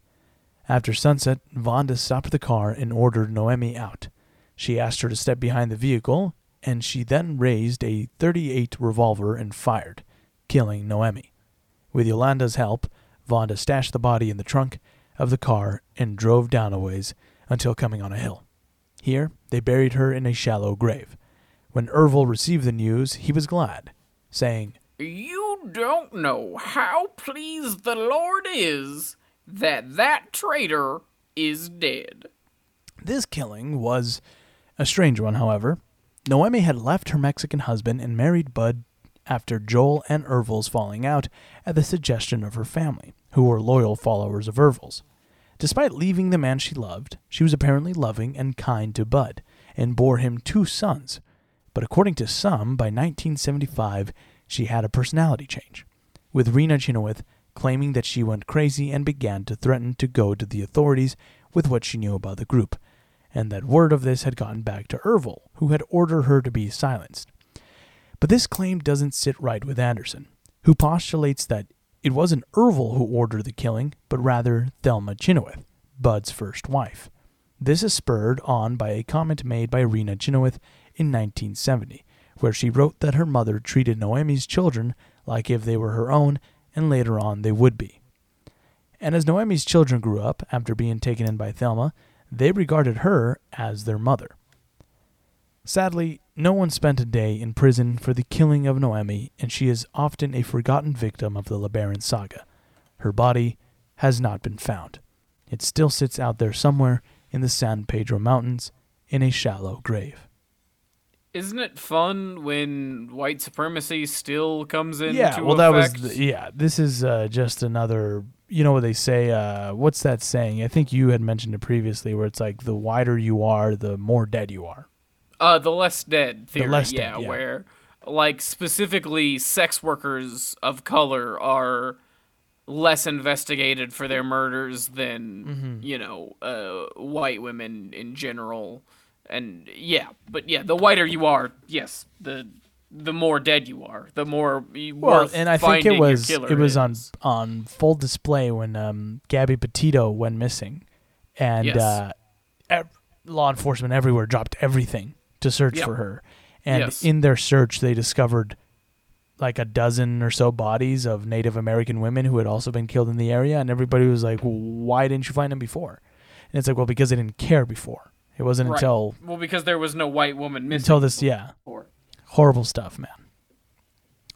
After sunset, Vonda stopped the car and ordered Noemi out. She asked her to step behind the vehicle, and she then raised a thirty-eight revolver and fired, killing Noemi. With Yolanda's help, Vonda stashed the body in the trunk of the car and drove down a ways until coming on a hill. Here, they buried her in a shallow grave. When Ervil received the news, he was glad, saying, "You don't know how pleased the Lord is that that traitor is dead." This killing was a strange one, however. Noemi had left her Mexican husband and married Bud after Joel and Ervil's falling out at the suggestion of her family, who were loyal followers of Ervil's. Despite leaving the man she loved, she was apparently loving and kind to Bud, and bore him two sons. But according to some, by nineteen seventy-five, she had a personality change, with Rena Chynoweth claiming that she went crazy and began to threaten to go to the authorities with what she knew about the group, and that word of this had gotten back to Ervil, who had ordered her to be silenced. But this claim doesn't sit right with Anderson, who postulates that it wasn't Ervil who ordered the killing, but rather Thelma Chynoweth, Bud's first wife. This is spurred on by a comment made by Rena Chynoweth in nineteen seventy, where she wrote that her mother treated Noemi's children like if they were her own, and later on they would be. And as Noemi's children grew up, after being taken in by Thelma, they regarded her as their mother. Sadly, no one spent a day in prison for the killing of Noemi, and she is often a forgotten victim of the LeBaron saga. Her body has not been found. It still sits out there somewhere in the San Pedro Mountains in a shallow grave. Isn't it fun when white supremacy still comes into effect? Yeah, well, that was the, yeah. This is uh, just another. You know what they say? Uh, what's that saying? I think you had mentioned it previously, where it's like the wider you are, the more dead you are. Uh, the less dead theory. The less dead, yeah, yeah, where like, specifically sex workers of color are less investigated for their murders than, mm-hmm. you know, uh, white women in general. And, yeah, but, yeah, the whiter you are, yes, the the more dead you are, the more you well, worth and I think it was it was is. on on full display when um, Gabby Petito went missing. And yes. uh, ev- law enforcement everywhere dropped everything to search yep. for her. And yes. in their search, they discovered like a dozen or so bodies of Native American women who had also been killed in the area. And everybody was like, well, why didn't you find them before? And it's like, well, because they didn't care before. It wasn't right. until... Well, because there was no white woman missing. Until this, yeah. Before. Horrible stuff, man.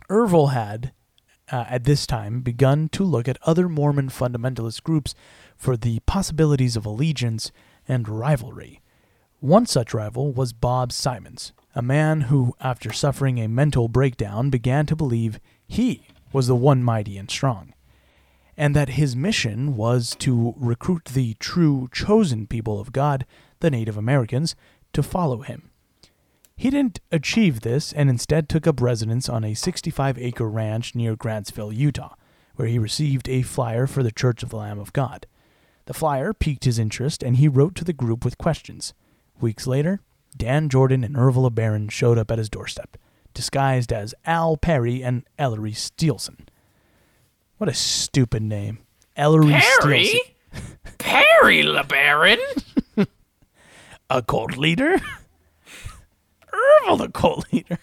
Ervil had, uh, at this time, begun to look at other Mormon fundamentalist groups for the possibilities of allegiance and rivalry. One such rival was Bob Simons, a man who, after suffering a mental breakdown, began to believe he was the one mighty and strong, and that his mission was to recruit the true chosen people of God, the Native Americans, to follow him. He didn't achieve this and instead took up residence on a sixty-five acre ranch near Grantsville, Utah, where he received a flyer for the Church of the Lamb of God. The flyer piqued his interest, and he wrote to the group with questions. Weeks later, Dan Jordan and Ervil LeBaron showed up at his doorstep, disguised as Al Perry and Ellery Steelson. What a stupid name. Ellery Perry? Steelson. Perry LeBaron? A cult leader? Ervil the cult leader.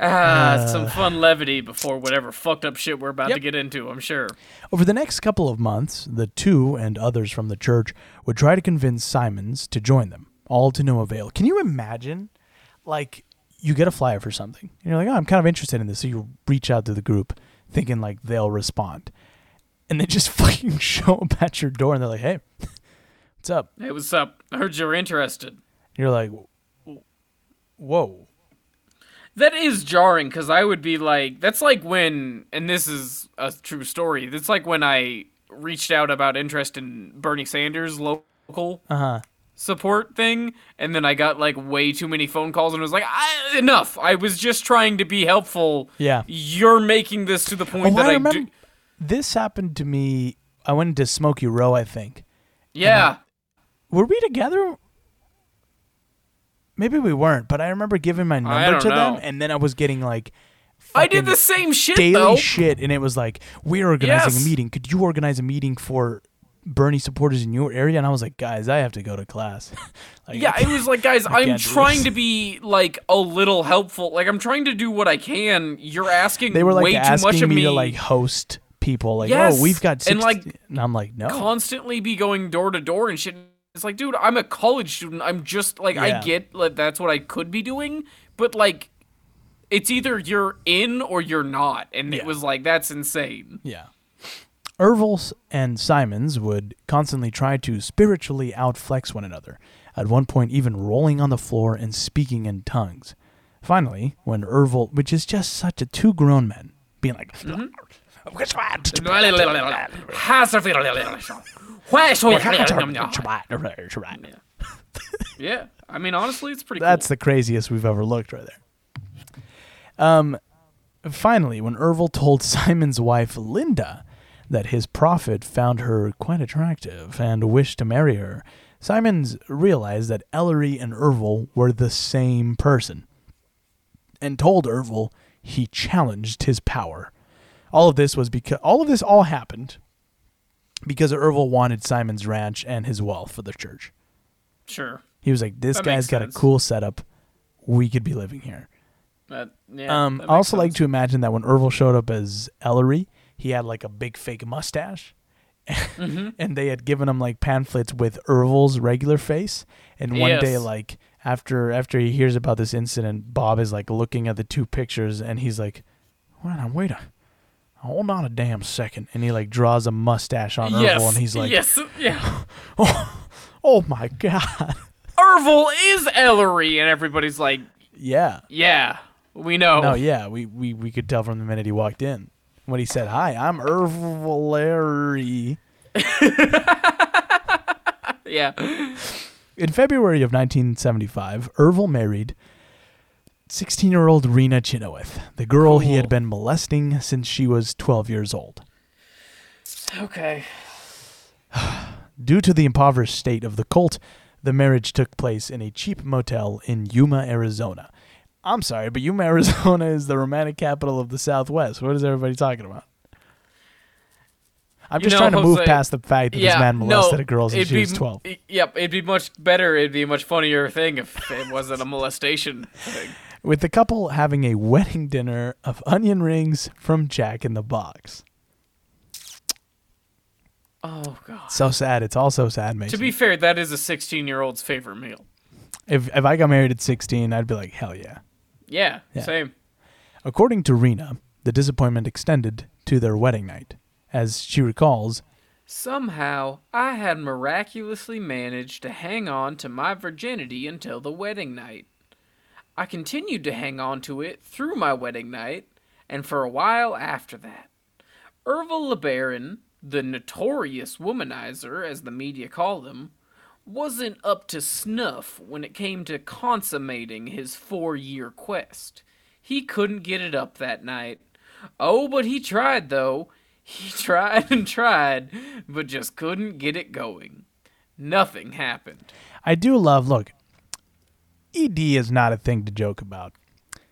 Ah, uh, some fun levity before whatever fucked up shit we're about yep. to get into, I'm sure. Over the next couple of months, the two and others from the church would try to convince Simons to join them, all to no avail. Can you imagine, like, you get a flyer for something, and you're like, oh, I'm kind of interested in this, so you reach out to the group thinking, like, they'll respond. And they just fucking show up at your door, and they're like, hey, what's up? Hey, what's up? I heard you were interested. And you're like, whoa. That is jarring, because I would be like, that's like when, and this is a true story, that's like when I reached out about interest in Bernie Sanders' local uh-huh. support thing, and then I got like way too many phone calls and was like, I, enough, I was just trying to be helpful. Yeah. You're making this to the point oh, that I, I remember, do. This happened to me, I went into Smokey Row, I think. Yeah. I, were we together? Maybe we weren't, but I remember giving my number to know. them, and then I was getting like, I did the same shit daily though. shit, and it was like, we're organizing yes. a meeting. Could you organize a meeting for Bernie supporters in your area? And I was like, guys, I have to go to class. like, yeah, it was like, guys, I'm trying to be like a little helpful. Like I'm trying to do what I can. You're asking they were like way asking too much of me, me to like host people. Like, yes. oh, we've got sixty. and like, and I'm like, no, constantly be going door to door and shit. It's like, dude, I'm a college student. I'm just, like, yeah. I get like, that's what I could be doing. But, like, it's either you're in or you're not. And yeah. it was like, that's insane. Yeah. Ervil and Simons would constantly try to spiritually outflex one another, at one point even rolling on the floor and speaking in tongues. Finally, when Ervil, which is just such a two grown men, being like... Mm-hmm. Yeah, I mean, honestly, it's pretty cool. That's the craziest we've ever looked right there. Um, finally, when Ervil told Simon's wife, Linda, that his prophet found her quite attractive and wished to marry her, Simons realized that Ellery and Ervil were the same person and told Ervil he challenged his power. All of this was because all of this all happened because Ervil wanted Simon's ranch and his wealth for the church. Sure. He was like, this that guy's got sense. a cool setup. We could be living here. That, yeah, um, I also sense. like to imagine that when Ervil showed up as Ellery, he had like a big fake mustache. Mm-hmm. And they had given him like pamphlets with Ervil's regular face. And one yes. day, like after after he hears about this incident, Bob is like looking at the two pictures and he's like, wait a wait a hold on a damn second. And he, like, draws a mustache on Ervil, yes, and he's like... Yes, yeah. oh, oh, my God. Ervil is Ellery, and everybody's like... Yeah. Yeah, we know. No, yeah, we, we, we could tell from the minute he walked in. When he said, hi, I'm Ervil Ellery. yeah. In February of nineteen seventy-five, Ervil married sixteen-year-old Rena Chynoweth, the girl cool. he had been molesting since she was twelve years old. Okay. Due to the impoverished state of the cult, the marriage took place in a cheap motel in Yuma, Arizona. I'm sorry, but Yuma, Arizona is the romantic capital of the Southwest. What is everybody talking about? I'm just you know, trying to Jose, move past the fact that yeah, this man molested no, a girl since she be, was twelve. Yep, it'd be much better, it'd be a much funnier thing if it wasn't a molestation thing. With the couple having a wedding dinner of onion rings from Jack in the Box. Oh, God. So sad. It's all so sad, Mason. To be fair, that is a sixteen-year-old's favorite meal. If if I got married at sixteen, I'd be like, hell yeah. Yeah, yeah. Same. According to Rena, the disappointment extended to their wedding night. As she recalls, somehow I had miraculously managed to hang on to my virginity until the wedding night. I continued to hang on to it through my wedding night, and for a while after that. Ervil LeBaron, the notorious womanizer, as the media called him, wasn't up to snuff when it came to consummating his four-year quest. He couldn't get it up that night. Oh, but he tried, though. He tried and tried, but just couldn't get it going. Nothing happened. I do love, look, E D is not a thing to joke about.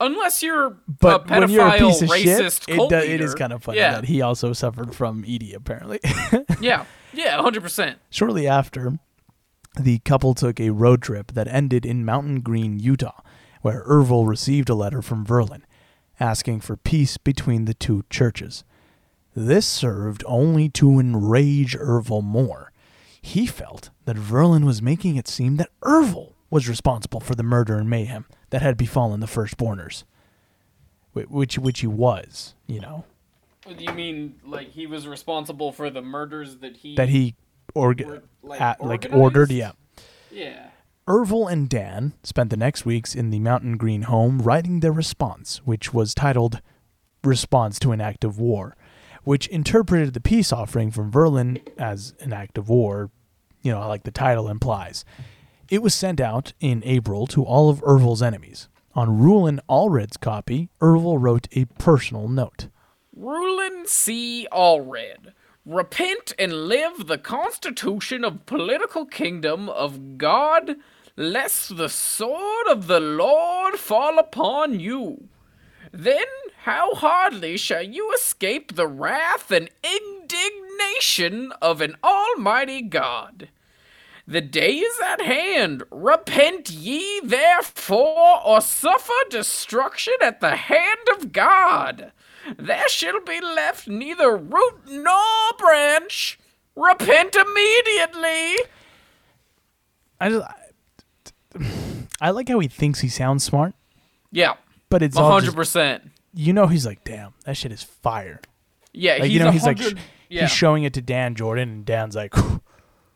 Unless you're but a pedophile, when you're a piece of racist shit, cult it, do, it is kind of funny yeah. that he also suffered from E D, apparently. yeah, yeah, one hundred percent. Shortly after, the couple took a road trip that ended in Mountain Green, Utah, where Ervil received a letter from Verlan, asking for peace between the two churches. This served only to enrage Ervil more. He felt that Verlan was making it seem that Ervil was responsible for the murder and mayhem that had befallen the firstborners. Which which he was, you know. You mean, like, he was responsible for the murders that he... That he orga- or, like, at, like ordered? Yeah. Yeah. Ervil and Dan spent the next weeks in the Mountain Green home writing their response, which was titled, Response to an Act of War, which interpreted the peace offering from Verlan as an act of war, you know, like the title implies. It was sent out in April to all of Ervil's enemies. On Rulin Allred's copy, Ervil wrote a personal note. Rulin C. Allred, repent and live the constitution of political kingdom of God, lest the sword of the Lord fall upon you. Then how hardly shall you escape the wrath and indignation of an almighty God. The day is at hand. Repent ye therefore, or suffer destruction at the hand of God. There shall be left neither root nor branch. Repent immediately. I, just, I, I like how he thinks he sounds smart. Yeah. But it's all one hundred percent. Just, you know, he's like, damn, that shit is fire. Yeah, like, he's you know, he's like, yeah. he's showing it to Dan Jordan, and Dan's like, well,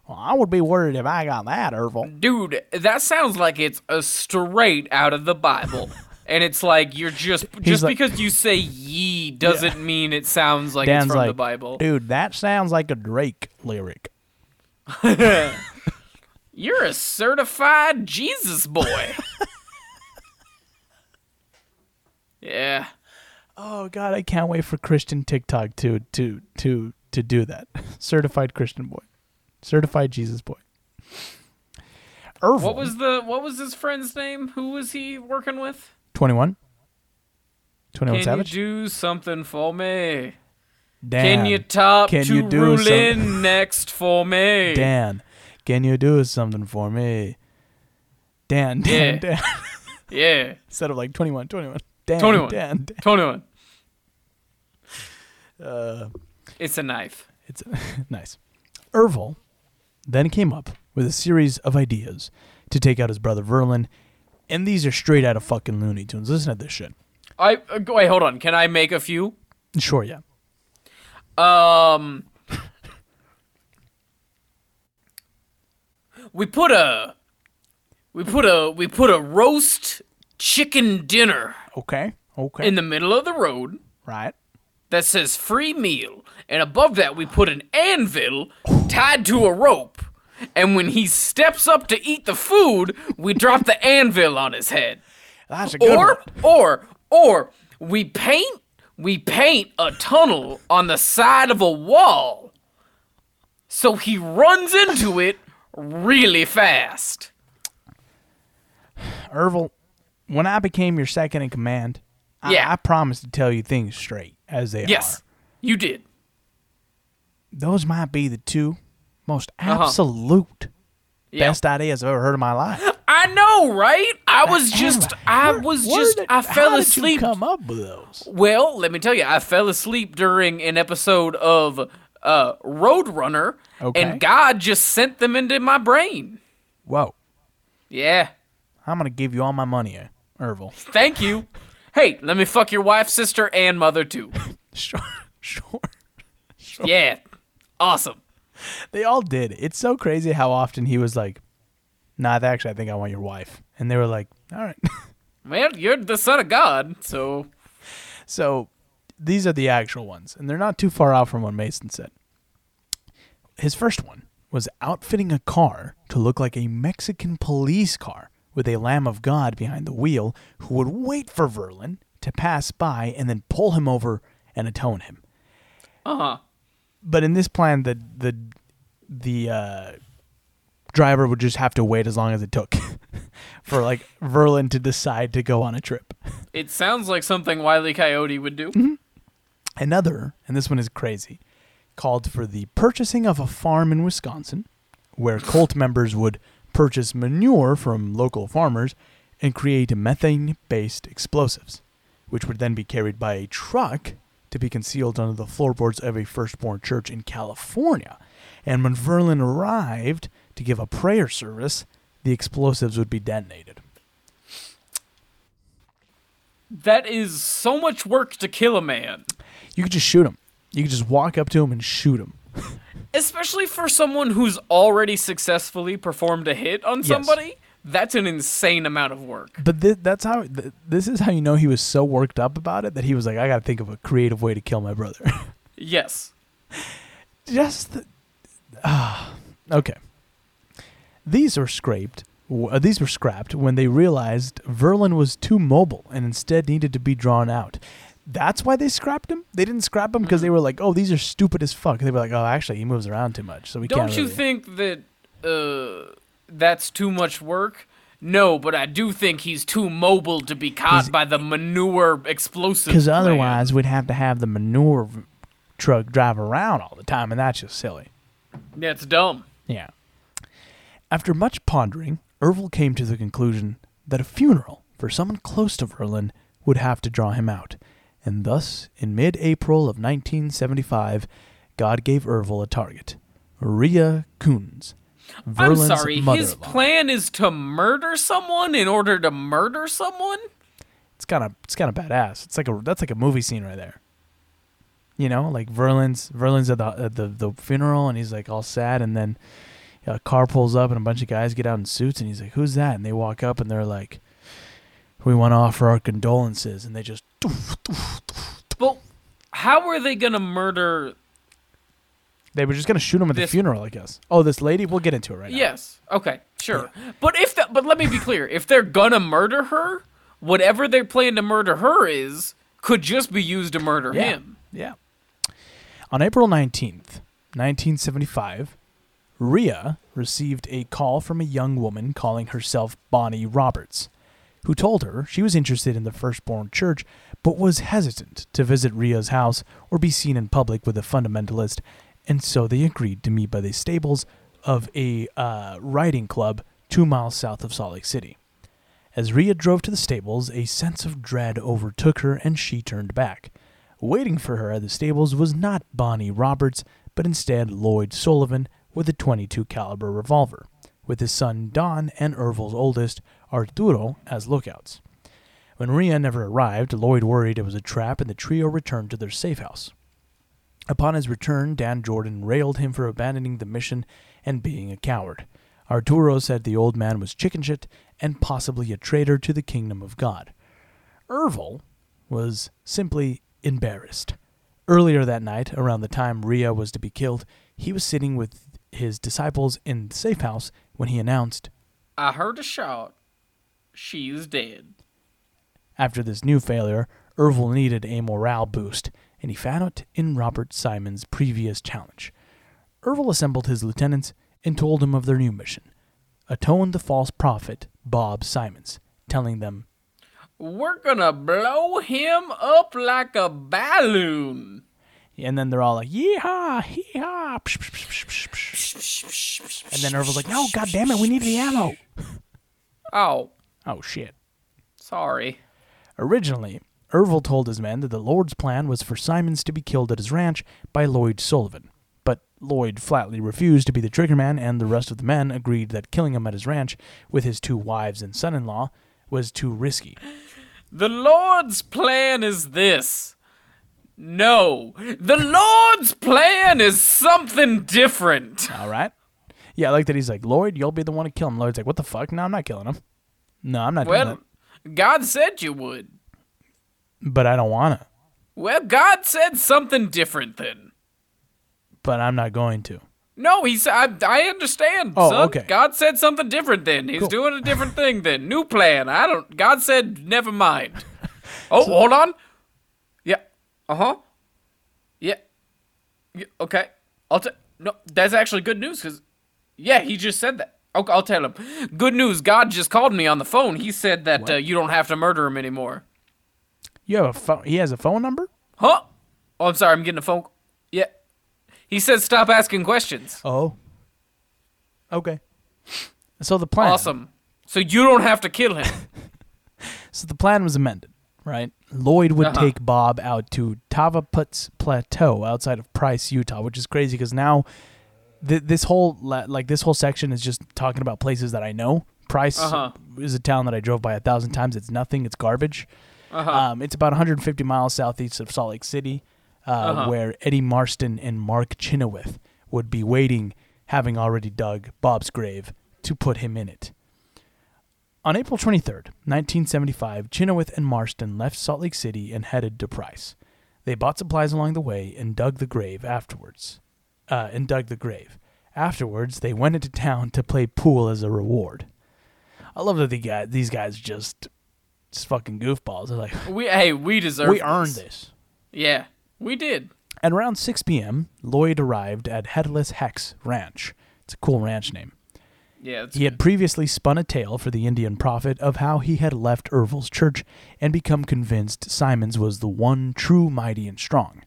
I would be worried if I got that, Ervil. Dude, that sounds like it's a straight out of the Bible. And it's like, you're just, he's just like, because you say ye doesn't yeah. mean it sounds like Dan's it's from like, the Bible. Dude, that sounds like a Drake lyric. You're a certified Jesus boy. Yeah. Oh God, I can't wait for Christian TikTok to to to to do that. Certified Christian boy, certified Jesus boy. Ervil. What was the what was his friend's name? Who was he working with? Twenty-one. Twenty-one Can Savage. Can you do something for me? Dan. Can you top Can to rule in next for me? Dan. Can you do something for me? Dan. Dan. Yeah. Dan. yeah. Instead of like twenty-one, twenty-one. Dan, twenty-one. Dan, Dan. twenty-one. Uh, it's a knife. It's a, nice. Ervil then came up with a series of ideas to take out his brother Verlan, and these are straight out of fucking Looney Tunes. Listen to this shit. I uh, wait, hold on. Can I make a few? Sure, yeah. Um, we put a, we put a, we put a roast chicken dinner. Okay, okay. In the middle of the road. Right. That says free meal. And above that, we put an anvil tied to a rope. And when he steps up to eat the food, we drop the anvil on his head. That's a good or, one. Or, or, we paint, we paint a tunnel on the side of a wall so he runs into it really fast. Ervil, when I became your second in command, yeah. I, I promised to tell you things straight as they yes, are. Yes, you did. Those might be the two most absolute uh-huh. yeah. best ideas I've ever heard in my life. I know, right? I now, was just, Emma, I where, was just, did, I fell how asleep. Did you come up with those? Well, let me tell you, I fell asleep during an episode of uh, Roadrunner, okay. and God just sent them into my brain. Whoa. Yeah. I'm going to give you all my money, Ervil. Thank you. Hey, let me fuck your wife, sister, and mother, too. Sure, sure, sure. Yeah. Awesome. They all did. It's so crazy how often he was like, nah, actually, I think I want your wife. And they were like, all right. Well, you're the son of God, so. So these are the actual ones, and they're not too far out from what Mason said. His first one was outfitting a car to look like a Mexican police car with a Lamb of God behind the wheel who would wait for Verlan to pass by and then pull him over and atone him. Uh-huh. But in this plan, the the the uh, driver would just have to wait as long as it took for like Verlan to decide to go on a trip. It sounds like something Wile E. Coyote would do. Mm-hmm. Another, and this one is crazy, called for the purchasing of a farm in Wisconsin where cult members would purchase manure from local farmers and create methane-based explosives, which would then be carried by a truck to be concealed under the floorboards of a firstborn church in California. And when Verlan arrived to give a prayer service, the explosives would be detonated. That is so much work to kill a man. You could just shoot him. You could just walk up to him and shoot him. Especially for someone who's already successfully performed a hit on somebody. Yes. That's an insane amount of work. But th- that's how th- this is how you know he was so worked up about it that he was like, I got to think of a creative way to kill my brother. Yes. Just the, uh, okay. These are scraped. Uh, these were scrapped when they realized Verlan was too mobile and instead needed to be drawn out. That's why they scrapped him? They didn't scrap him because they were like, oh, these are stupid as fuck. They were like, oh, actually, he moves around too much, so we can't really... Don't you think that uh, that's too much work? No, but I do think he's too mobile to be caught by the manure explosive. Because otherwise we'd have to have the manure truck drive around all the time, and that's just silly. That's dumb. Yeah. After much pondering, Ervil came to the conclusion that a funeral for someone close to Verlan would have to draw him out. And thus, in mid-April of nineteen seventy-five, God gave Ervil a target. Rhea Coons, Verlan's I'm sorry, his plan is to murder someone in order to murder someone? It's kind of it's kind of badass. It's like a that's like a movie scene right there. You know, like Verlan's Verlan's at the at the, the funeral, and he's like all sad, and then a car pulls up and a bunch of guys get out in suits, and he's like, "Who's that?" And they walk up and they're like, "We want to offer our condolences," and they just. Well, how were they gonna murder? They were just gonna shoot him at this... the funeral, I guess. Oh, this lady. We'll get into it right now. Yes. Okay. Sure. Yeah. But if the, but let me be clear. If they're gonna murder her, whatever their plan to murder her is could just be used to murder yeah. him. Yeah. On April nineteenth, nineteen seventy-five, Rhea received a call from a young woman calling herself Bonnie Roberts, who told her she was interested in the Firstborn Church, but was hesitant to visit Rhea's house or be seen in public with a fundamentalist, and so they agreed to meet by the stables of a uh, riding club two miles south of Salt Lake City. As Rhea drove to the stables, a sense of dread overtook her, and she turned back. Waiting for her at the stables was not Bonnie Roberts, but instead Lloyd Sullivan with a twenty-two caliber revolver, with his son Don and Ervil's oldest, Arturo, as lookouts. When Rhea never arrived, Lloyd worried it was a trap, and the trio returned to their safe house. Upon his return, Dan Jordan railed him for abandoning the mission and being a coward. Arturo said the old man was chicken shit and possibly a traitor to the kingdom of God. Ervil was simply embarrassed. Earlier that night, around the time Rhea was to be killed, he was sitting with his disciples in the safe house when he announced, "I heard a shot. She's dead." After this new failure, Ervil needed a morale boost, and he found it in Robert Simon's previous challenge. Ervil assembled his lieutenants and told them of their new mission. Atone the false prophet, Bob Simons, telling them, "We're gonna blow him up like a balloon." And then they're all like, "Yeehaw, hee-haw." And then Ervil's like, "No, goddammit, we need the ammo." Oh. Oh, shit. Sorry. Originally, Ervil told his men that the Lord's plan was for Simons to be killed at his ranch by Lloyd Sullivan. But Lloyd flatly refused to be the triggerman, and the rest of the men agreed that killing him at his ranch with his two wives and son-in-law was too risky. The Lord's plan is this. No, the Lord's plan is something different. All right. Yeah, I like that he's like, "Lloyd, you'll be the one to kill him." Lloyd's like, "What the fuck? No, I'm not killing him. No, I'm not doing that." Well, God said you would. But I don't want to. Well, God said something different then. But I'm not going to. No, he's. I, I understand, oh, son. Okay. God said something different then. He's cool. Doing a different thing then. New plan. I don't. God said, never mind. Oh, so, hold on. Yeah. Uh huh. Yeah. yeah. Okay. I'll t- No, that's actually good news because, yeah, he just said that. Okay, I'll tell him. Good news. God just called me on the phone. He said that uh, you don't have to murder him anymore. You have a phone. He has a phone number? Huh? Oh, I'm sorry. I'm getting a phone. Yeah. He says stop asking questions. Oh. Okay. So the plan. Awesome. So you don't have to kill him. So the plan was amended, right? Lloyd would uh-huh. take Bob out to Tavaputz Plateau outside of Price, Utah, which is crazy because now th- this whole like this whole section is just talking about places that I know. Price uh-huh. is a town that I drove by a thousand times. It's nothing. It's garbage. Uh-huh. Um, it's about one hundred fifty miles southeast of Salt Lake City. Uh, uh-huh. Where Eddie Marston and Mark Chynoweth would be waiting, having already dug Bob's grave, to put him in it. On April twenty-third, nineteen seventy-five, Chynoweth and Marston left Salt Lake City and headed to Price. They bought supplies along the way and dug the grave afterwards. Uh, and dug the grave. Afterwards, they went into town to play pool as a reward. I love that the guy, these guys just, just fucking goofballs. They're like, we, hey, we deserve. We this. earned this. Yeah. We did. At around six p.m., Lloyd arrived at Headless Hex Ranch. It's a cool ranch name. Yeah. He good. had previously spun a tale for the Indian prophet of how he had left Ervil's church and become convinced Simons was the one true mighty and strong.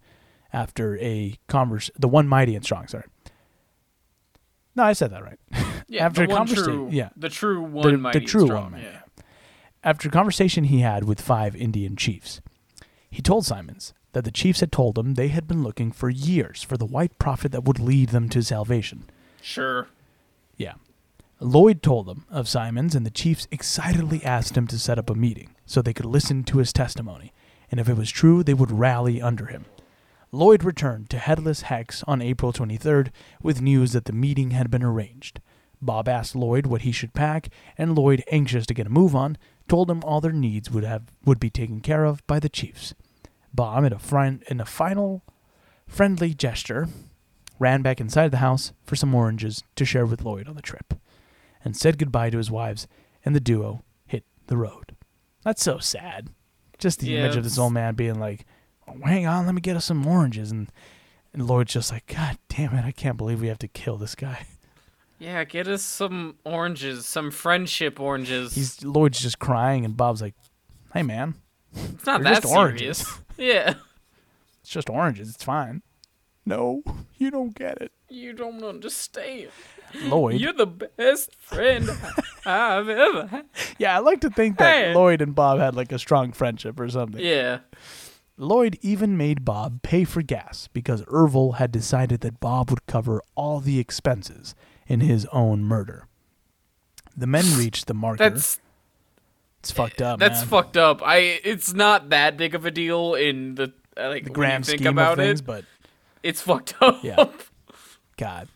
After a converse, the one mighty and strong. Sorry. No, I said that right. Yeah. After the a one true, yeah. The true one the, mighty the true and strong. One, yeah. After a conversation he had with five Indian chiefs, he told Simons that the chiefs had told them they had been looking for years for the white prophet that would lead them to salvation. Sure. Yeah. Lloyd told them of Simons, and the chiefs excitedly asked him to set up a meeting so they could listen to his testimony, and if it was true, they would rally under him. Lloyd returned to Headless Hex on April twenty-third with news that the meeting had been arranged. Bob asked Lloyd what he should pack, and Lloyd, anxious to get a move on, told him all their needs would have would be taken care of by the chiefs. Bob, in a, friend, in a final friendly gesture, ran back inside the house for some oranges to share with Lloyd on the trip, and said goodbye to his wives, and the duo hit the road. That's so sad. Just the yeah, image of this old man being like, "Oh, hang on, let me get us some oranges." And, and Lloyd's just like, "God damn it, I can't believe we have to kill this guy." Yeah, get us some oranges, some friendship oranges. He's Lloyd's just crying, and Bob's like, "Hey, man. It's not They're that serious. Oranges. Yeah. It's just oranges. It's fine." "No, you don't get it. You don't understand. Lloyd. You're the best friend I've ever had." Yeah, I like to think that hey. Lloyd and Bob had like a strong friendship or something. Yeah. Lloyd even made Bob pay for gas because Ervil had decided that Bob would cover all the expenses in his own murder. The men reached the marker. That's... It's fucked up. That's man. fucked up. I. It's not that big of a deal in the like the grand think scheme about of things, it, but it's fucked up. Yeah. God.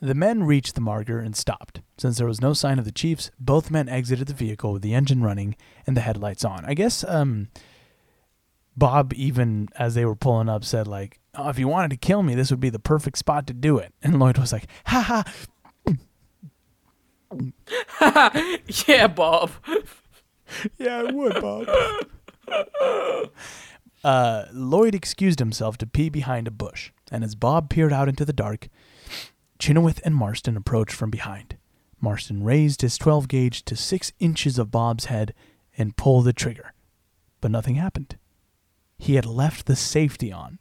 The men reached the marker and stopped. Since there was no sign of the chiefs, both men exited the vehicle with the engine running and the headlights on. I guess um, Bob, even as they were pulling up, said like, "Oh, if you wanted to kill me, this would be the perfect spot to do it." And Lloyd was like, "Ha ha." "Yeah, Bob." "Yeah, I would, Bob." uh, Lloyd excused himself to pee behind a bush, and as Bob peered out into the dark, Chynoweth and Marston approached from behind. Marston raised his twelve gauge to six inches of Bob's head and pulled the trigger, but nothing happened. He had left the safety on.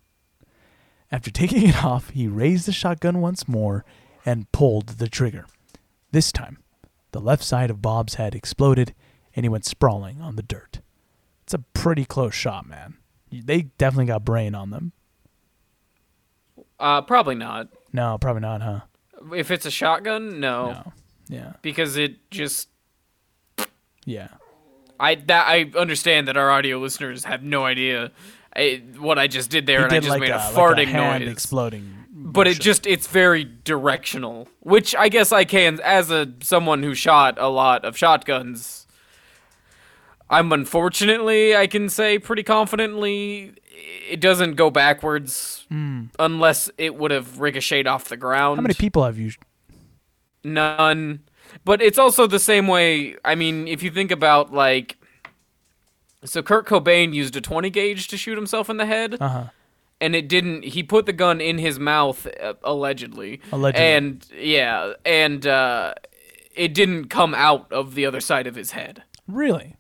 After taking it off, he raised the shotgun once more and pulled the trigger. This time, the left side of Bob's head exploded, and he went sprawling on the dirt. It's a pretty close shot, man. They definitely got brain on them. Uh, probably not. No, probably not, huh? If it's a shotgun, no. No. Yeah. Because it just... Yeah. I that I understand that our audio listeners have no idea I, what I just did there, he and did I just like made a, a farting like a hand noise, exploding. But motion. It just—it's very directional, which I guess I can, as a someone who shot a lot of shotguns. I'm unfortunately, I can say pretty confidently, it doesn't go backwards mm. unless it would have ricocheted off the ground. How many people have you? None. But it's also the same way, I mean, if you think about, like, so Kurt Cobain used a twenty gauge to shoot himself in the head, uh-huh. and it didn't, he put the gun in his mouth, uh, allegedly. Allegedly. And, yeah, and uh, it didn't come out of the other side of his head. Really?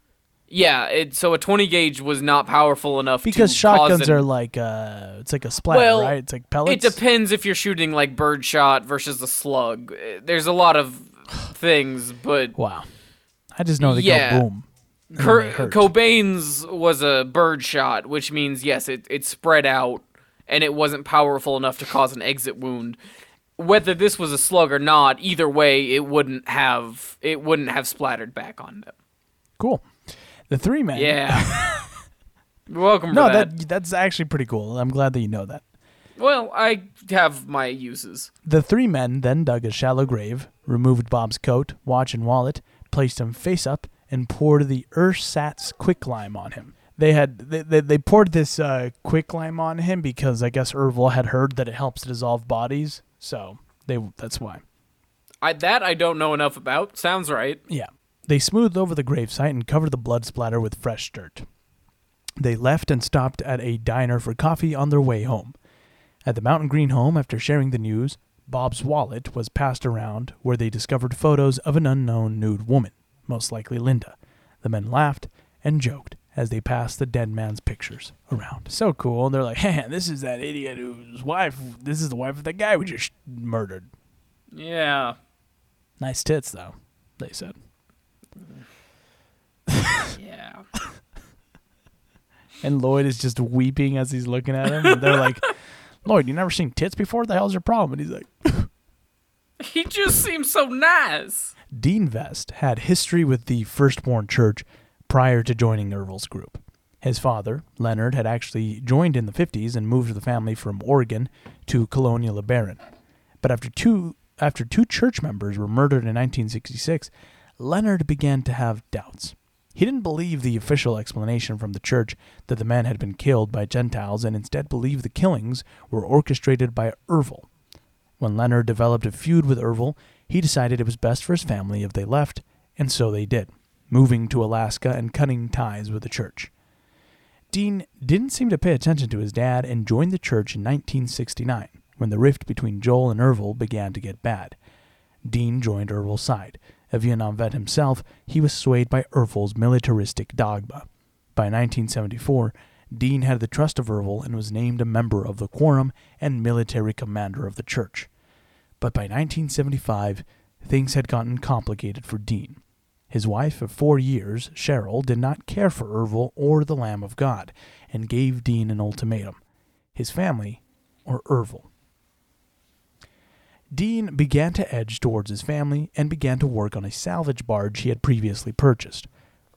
Yeah, it, so a twenty gauge was not powerful enough because to shotguns cause an, are like uh, it's like a splat, well, right? It's like pellets? It depends if you're shooting, like, birdshot versus the slug. There's a lot of... things, but wow, I just know they yeah. go boom. Cur- Cobain's was a bird shot, which means yes, it it spread out and it wasn't powerful enough to cause an exit wound. Whether this was a slug or not, either way, it wouldn't have it wouldn't have splattered back on them. Cool, the three men. Yeah, welcome. No, for that. that that's actually pretty cool. I'm glad that you know that. Well, I have my uses. The three men then dug a shallow grave, removed Bob's coat, watch, and wallet, placed him face up, and poured the ersatz quicklime on him. They had they they, they poured this uh, quicklime on him because I guess Ervil had heard that it helps dissolve bodies, so they that's why. I that I don't know enough about. Sounds right. Yeah. They smoothed over the gravesite and covered the blood splatter with fresh dirt. They left and stopped at a diner for coffee on their way home. At the Mountain Green home, after sharing the news, Bob's wallet was passed around where they discovered photos of an unknown nude woman, most likely Linda. The men laughed and joked as they passed the dead man's pictures around. So cool. They're like, hey, this is that idiot whose wife, this is the wife of that guy we just murdered. Yeah. Nice tits, though, they said. Yeah. And Lloyd is just weeping as he's looking at him. And they're like... Lloyd, you never seen tits before? What the hell's your problem? And he's like... He just seems so nice. Dean Vest had history with the Firstborn Church prior to joining Ervil's group. His father, Leonard, had actually joined in the fifties and moved the family from Oregon to Colonia LeBaron. But after two after two church members were murdered in nineteen sixty-six, Leonard began to have doubts. He didn't believe the official explanation from the church that the man had been killed by Gentiles and instead believed the killings were orchestrated by Ervil. When Leonard developed a feud with Ervil, he decided it was best for his family if they left, and so they did, moving to Alaska and cutting ties with the church. Dean didn't seem to pay attention to his dad and joined the church in nineteen sixty-nine, when the rift between Joel and Ervil began to get bad. Dean joined Ervil's side. A Vietnam vet himself, he was swayed by Ervil's militaristic dogma. By nineteen seventy-four, Dean had the trust of Ervil and was named a member of the quorum and military commander of the church. But by nineteen seventy-five, things had gotten complicated for Dean. His wife of four years, Cheryl, did not care for Ervil or the Lamb of God and gave Dean an ultimatum. His family or Ervil. Dean began to edge towards his family and began to work on a salvage barge he had previously purchased.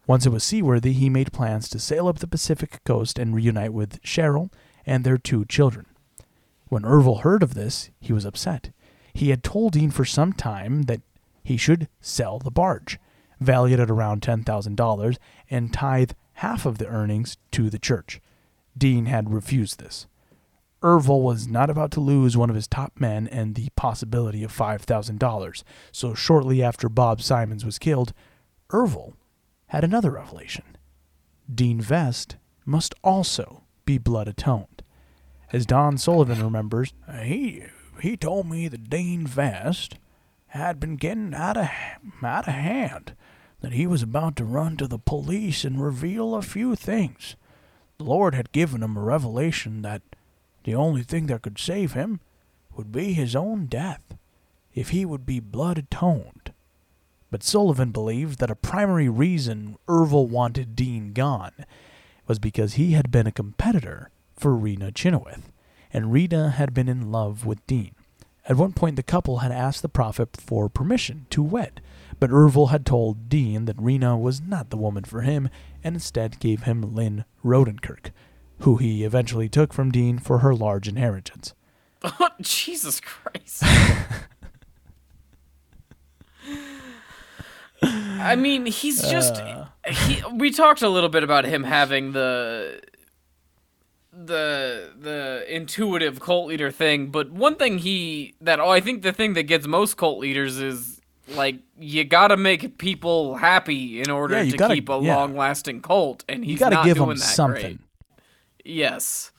Once it was seaworthy, he made plans to sail up the Pacific coast and reunite with Cheryl and their two children. When Ervil heard of this, he was upset. He had told Dean for some time that he should sell the barge, valued at around ten thousand dollars, and tithe half of the earnings to the church. Dean had refused this. Ervil was not about to lose one of his top men and the possibility of five thousand dollars, so shortly after Bob Simons was killed, Ervil had another revelation. Dean Vest must also be blood atoned. As Don Sullivan remembers, he he told me that Dean Vest had been getting out of, out of hand, that he was about to run to the police and reveal a few things. The Lord had given him a revelation that the only thing that could save him would be his own death, if he would be blood atoned. But Sullivan believed that a primary reason Ervil wanted Dean gone was because he had been a competitor for Rena Chynoweth, and Rena had been in love with Dean. At one point, the couple had asked the prophet for permission to wed, but Ervil had told Dean that Rena was not the woman for him, and instead gave him Lynn Rodenkirk, who he eventually took from Dean for her large inheritance. Oh, Jesus Christ. I mean, he's just... Uh, he, we talked a little bit about him having the... the the intuitive cult leader thing, but one thing he... that oh, I think the thing that gets most cult leaders is, like, you gotta make people happy in order yeah, to gotta, keep a yeah. long-lasting cult, and he's not doing that great. You gotta give them something. Great. Yes.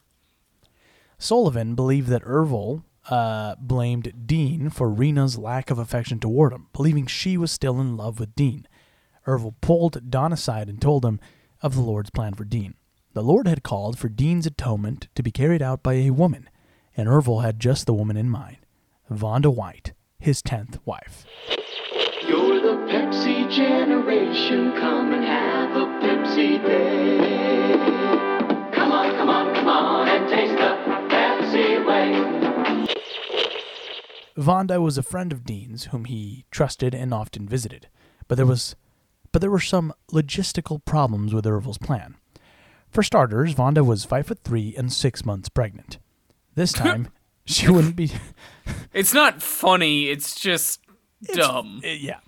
Sullivan believed that Ervil uh, blamed Dean for Rena's lack of affection toward him, believing she was still in love with Dean. Ervil pulled Don aside and told him of the Lord's plan for Dean. The Lord had called for Dean's atonement to be carried out by a woman, and Ervil had just the woman in mind, Vonda White, his tenth wife. You're the Pepsi generation, come and have a Pepsi day. Come on, come on, come on, and taste the... Vonda was a friend of Dean's whom he trusted and often visited, but there was, but there were some logistical problems with Ervil's plan. For starters, Vonda was five foot three and six months pregnant. This time, she wouldn't be... It's not funny, it's just it's, dumb. It, yeah.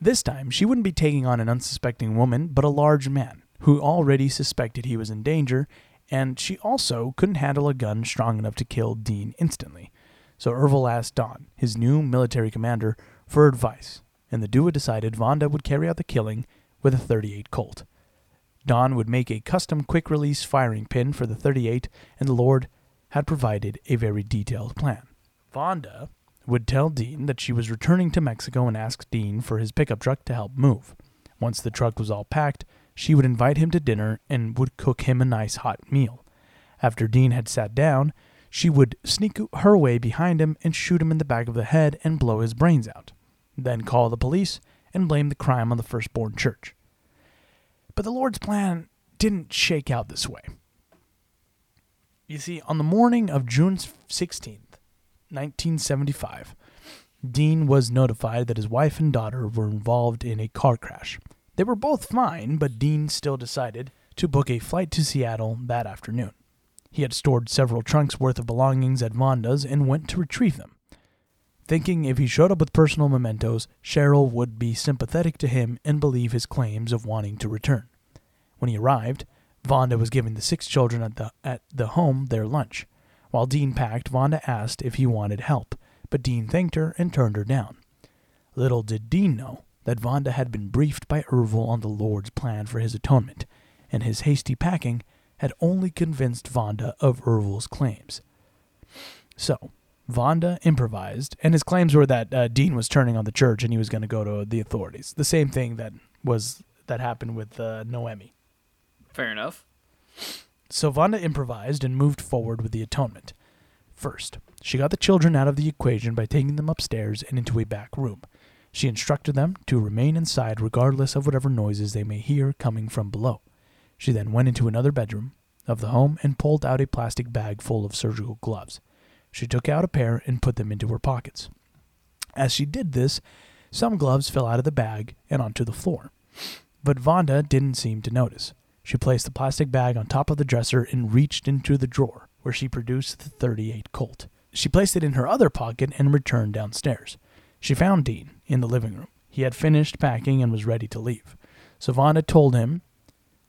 This time, she wouldn't be taking on an unsuspecting woman, but a large man who already suspected he was in danger, and she also couldn't handle a gun strong enough to kill Dean instantly. So Ervil asked Don, his new military commander, for advice, and the duo decided Vonda would carry out the killing with a thirty-eight Colt. Don would make a custom quick-release firing pin for the thirty-eight, and the Lord had provided a very detailed plan. Vonda would tell Dean that she was returning to Mexico and ask Dean for his pickup truck to help move. Once the truck was all packed, she would invite him to dinner and would cook him a nice hot meal. After Dean had sat down, she would sneak her way behind him and shoot him in the back of the head and blow his brains out, then call the police and blame the crime on the firstborn church. But the Lord's plan didn't shake out this way. You see, on the morning of June sixteenth, nineteen seventy-five, Dean was notified that his wife and daughter were involved in a car crash. They were both fine, but Dean still decided to book a flight to Seattle that afternoon. He had stored several trunks worth of belongings at Vonda's and went to retrieve them, thinking if he showed up with personal mementos, Cheryl would be sympathetic to him and believe his claims of wanting to return. When he arrived, Vonda was giving the six children at the at the home their lunch. While Dean packed, Vonda asked if he wanted help, but Dean thanked her and turned her down. Little did Dean know that Vonda had been briefed by Ervil on the Lord's plan for his atonement, and his hasty packing had only convinced Vonda of Ervil's claims. So, Vonda improvised, and his claims were that uh, Dean was turning on the church and he was going to go to the authorities. The same thing that was that happened with uh, Noemi. Fair enough. So, Vonda improvised and moved forward with the atonement. First, she got the children out of the equation by taking them upstairs and into a back room. She instructed them to remain inside regardless of whatever noises they may hear coming from below. She then went into another bedroom of the home and pulled out a plastic bag full of surgical gloves. She took out a pair and put them into her pockets. As she did this, some gloves fell out of the bag and onto the floor. But Vonda didn't seem to notice. She placed the plastic bag on top of the dresser and reached into the drawer, where she produced the thirty-eight Colt. She placed it in her other pocket and returned downstairs. She found Dean in the living room. He had finished packing and was ready to leave. So Vonda told him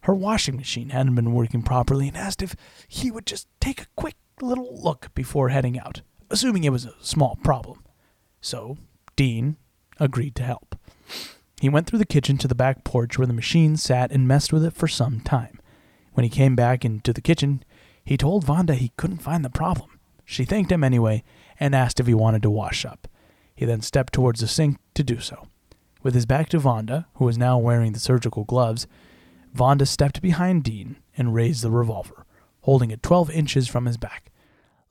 her washing machine hadn't been working properly and asked if he would just take a quick little look before heading out, assuming it was a small problem. So Dean agreed to help. He went through the kitchen to the back porch where the machine sat and messed with it for some time. When he came back into the kitchen, he told Vonda he couldn't find the problem. She thanked him anyway and asked if he wanted to wash up. He then stepped towards the sink to do so. With his back to Vonda, who was now wearing the surgical gloves, Vonda stepped behind Dean and raised the revolver, holding it twelve inches from his back.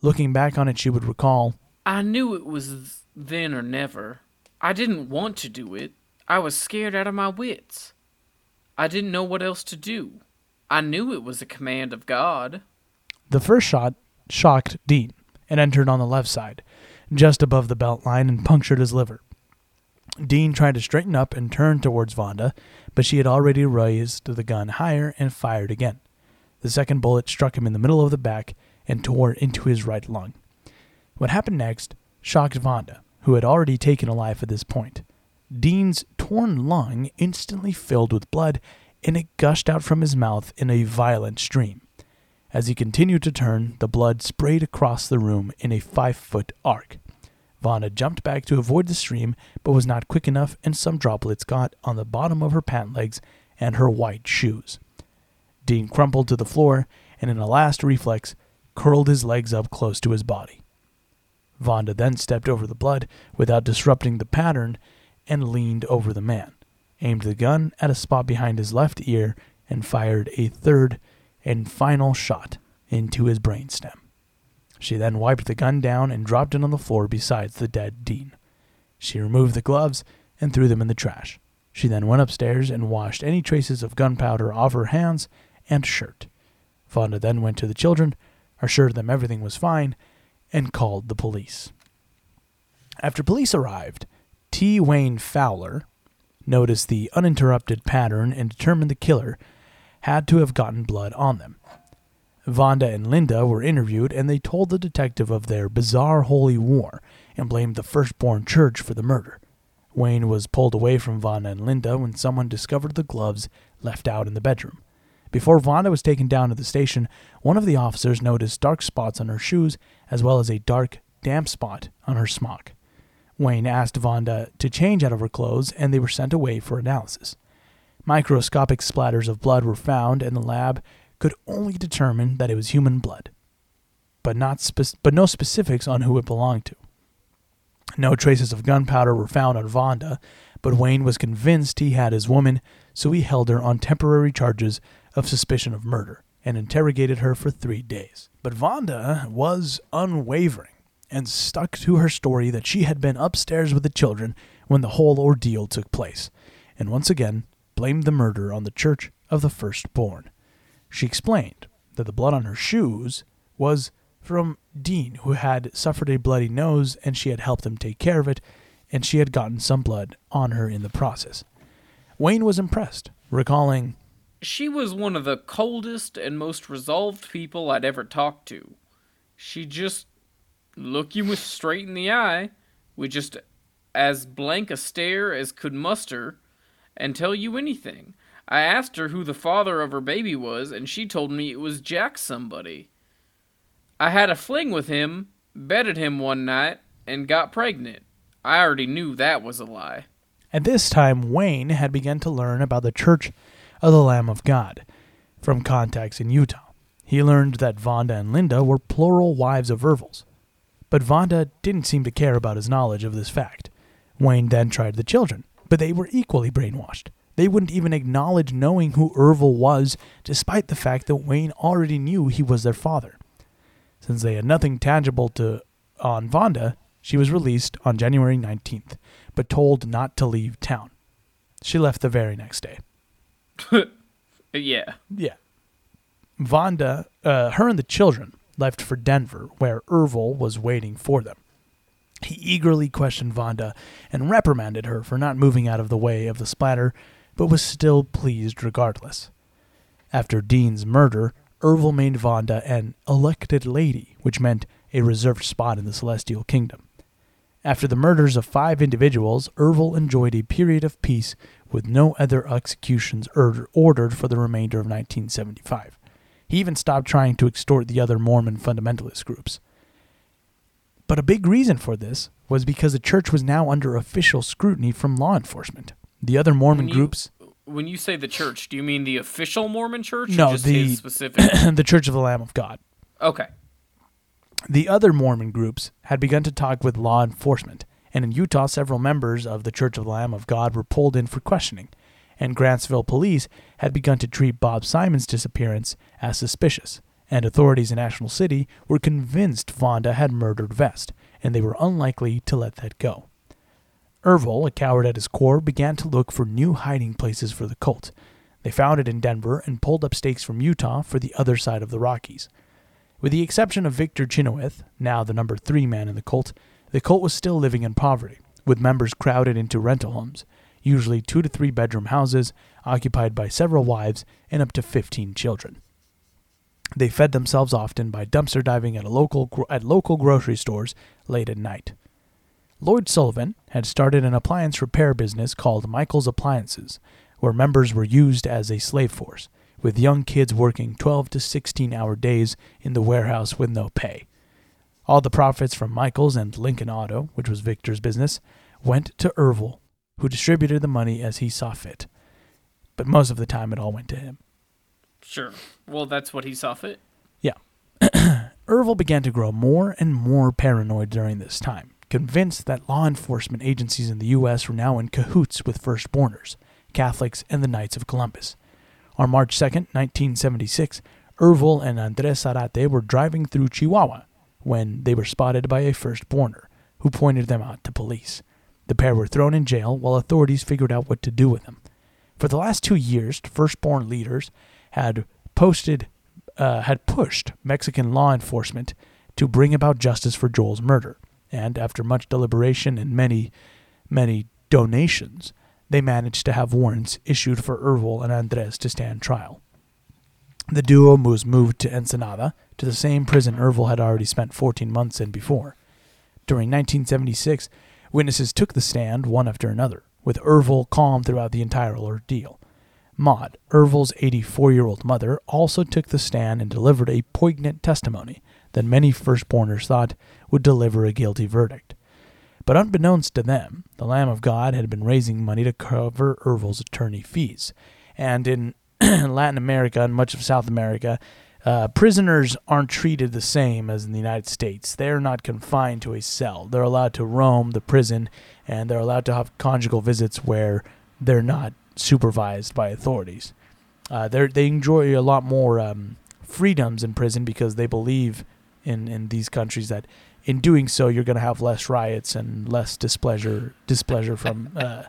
Looking back on it, she would recall, "I knew it was then or never. I didn't want to do it. I was scared out of my wits. I didn't know what else to do. I knew it was a command of God." The first shot shocked Dean and entered on the left side, just above the belt line, and punctured his liver. Dean tried to straighten up and turn towards Vonda, but she had already raised the gun higher and fired again. The second bullet struck him in the middle of the back and tore into his right lung. What happened next shocked Vonda, who had already taken a life at this point. Dean's torn lung instantly filled with blood, and it gushed out from his mouth in a violent stream. As he continued to turn, the blood sprayed across the room in a five-foot arc. Vonda jumped back to avoid the stream, but was not quick enough, and some droplets got on the bottom of her pant legs and her white shoes. Dean crumpled to the floor, and in a last reflex, curled his legs up close to his body. Vonda then stepped over the blood without disrupting the pattern and leaned over the man, aimed the gun at a spot behind his left ear, and fired a third and final shot into his brainstem. She then wiped the gun down and dropped it on the floor beside the dead Dean. She removed the gloves and threw them in the trash. She then went upstairs and washed any traces of gunpowder off her hands and shirt. Vonda then went to the children, assured them everything was fine, and called the police. After police arrived, T. Wayne Fowler noticed the uninterrupted pattern and determined the killer had to have gotten blood on them. Vonda and Linda were interviewed, and they told the detective of their bizarre holy war and blamed the Firstborn Church for the murder. Wayne was pulled away from Vonda and Linda when someone discovered the gloves left out in the bedroom. Before Vonda was taken down to the station, one of the officers noticed dark spots on her shoes as well as a dark, damp spot on her smock. Wayne asked Vonda to change out of her clothes, and they were sent away for analysis. Microscopic splatters of blood were found, and the lab could only determine that it was human blood, but not spe- but no specifics on who it belonged to. No traces of gunpowder were found on Vonda, but Wayne was convinced he had his woman, so he held her on temporary charges of suspicion of murder and interrogated her for three days. But Vonda was unwavering and stuck to her story that she had been upstairs with the children when the whole ordeal took place, and once again blamed the murder on the Church of the Firstborn. She explained that the blood on her shoes was from Dean, who had suffered a bloody nose, and she had helped him take care of it, and she had gotten some blood on her in the process. Wayne was impressed, recalling, "She was one of the coldest and most resolved people I'd ever talked to. She just looked you straight in the eye, with just as blank a stare as could muster, and tell you anything. I asked her who the father of her baby was, and she told me it was Jack somebody. I had a fling with him, bedded him one night, and got pregnant. I already knew that was a lie." At this time, Wayne had begun to learn about the Church of the Lamb of God from contacts in Utah. He learned that Vonda and Linda were plural wives of Ervil's, but Vonda didn't seem to care about his knowledge of this fact. Wayne then tried the children, but they were equally brainwashed. They wouldn't even acknowledge knowing who Ervil was, despite the fact that Wayne already knew he was their father. Since they had nothing tangible to on Vonda, she was released on January nineteenth, but told not to leave town. She left the very next day. yeah. Yeah. Vonda, uh, her and the children left for Denver, where Ervil was waiting for them. He eagerly questioned Vonda and reprimanded her for not moving out of the way of the splatter, but was still pleased regardless. After Dean's murder, Ervil made Vonda an elected lady, which meant a reserved spot in the celestial kingdom. After the murders of five individuals, Ervil enjoyed a period of peace with no other executions er- ordered for the remainder of nineteen seventy-five. He even stopped trying to extort the other Mormon fundamentalist groups. But a big reason for this was because the church was now under official scrutiny from law enforcement. The other Mormon when you, groups... When you say the church, do you mean the official Mormon church? No, or just the his specific the Church of the Lamb of God. Okay. The other Mormon groups had begun to talk with law enforcement, and in Utah, several members of the Church of the Lamb of God were pulled in for questioning, and Grantsville police had begun to treat Bob Simon's disappearance as suspicious, and authorities in National City were convinced Vonda had murdered Vest, and they were unlikely to let that go. Ervil, a coward at his core, began to look for new hiding places for the cult. They found it in Denver and pulled up stakes from Utah for the other side of the Rockies. With the exception of Victor Chynoweth, now the number three man in the cult, the cult was still living in poverty, with members crowded into rental homes, usually two to three bedroom houses occupied by several wives and up to fifteen children. They fed themselves often by dumpster diving at a local at local grocery stores late at night. Lloyd Sullivan had started an appliance repair business called Michael's Appliances, where members were used as a slave force, with young kids working twelve to sixteen hour days in the warehouse with no pay. All the profits from Michael's and Lincoln Auto, which was Victor's business, went to Ervil, who distributed the money as he saw fit. But most of the time it all went to him. Sure. Well, that's what he saw fit. Yeah. Ervil began to grow more and more paranoid during this time, convinced that law enforcement agencies in the U S were now in cahoots with firstborners, Catholics, and the Knights of Columbus. On March second, nineteen seventy-six, Ervil and Andres Zarate were driving through Chihuahua when they were spotted by a firstborner, who pointed them out to police. The pair were thrown in jail while authorities figured out what to do with them. For the last two years, firstborn leaders had posted, uh, had pushed Mexican law enforcement to bring about justice for Joel's murder. And after much deliberation and many, many donations, they managed to have warrants issued for Ervil and Andres to stand trial. The duo was moved to Ensenada, to the same prison Ervil had already spent fourteen months in before. During nineteen seventy-six, witnesses took the stand one after another, with Ervil calm throughout the entire ordeal. Maud, Ervil's eighty-four-year-old mother, also took the stand and delivered a poignant testimony that many firstborners thought would deliver a guilty verdict. But unbeknownst to them, the Lamb of God had been raising money to cover Ervil's attorney fees. And in Latin America and much of South America, uh, prisoners aren't treated the same as in the United States. They're not confined to a cell. They're allowed to roam the prison, and they're allowed to have conjugal visits where they're not supervised by authorities. Uh, they enjoy a lot more um, freedoms in prison because they believe in, in these countries that in doing so you're going to have less riots and less displeasure displeasure from uh,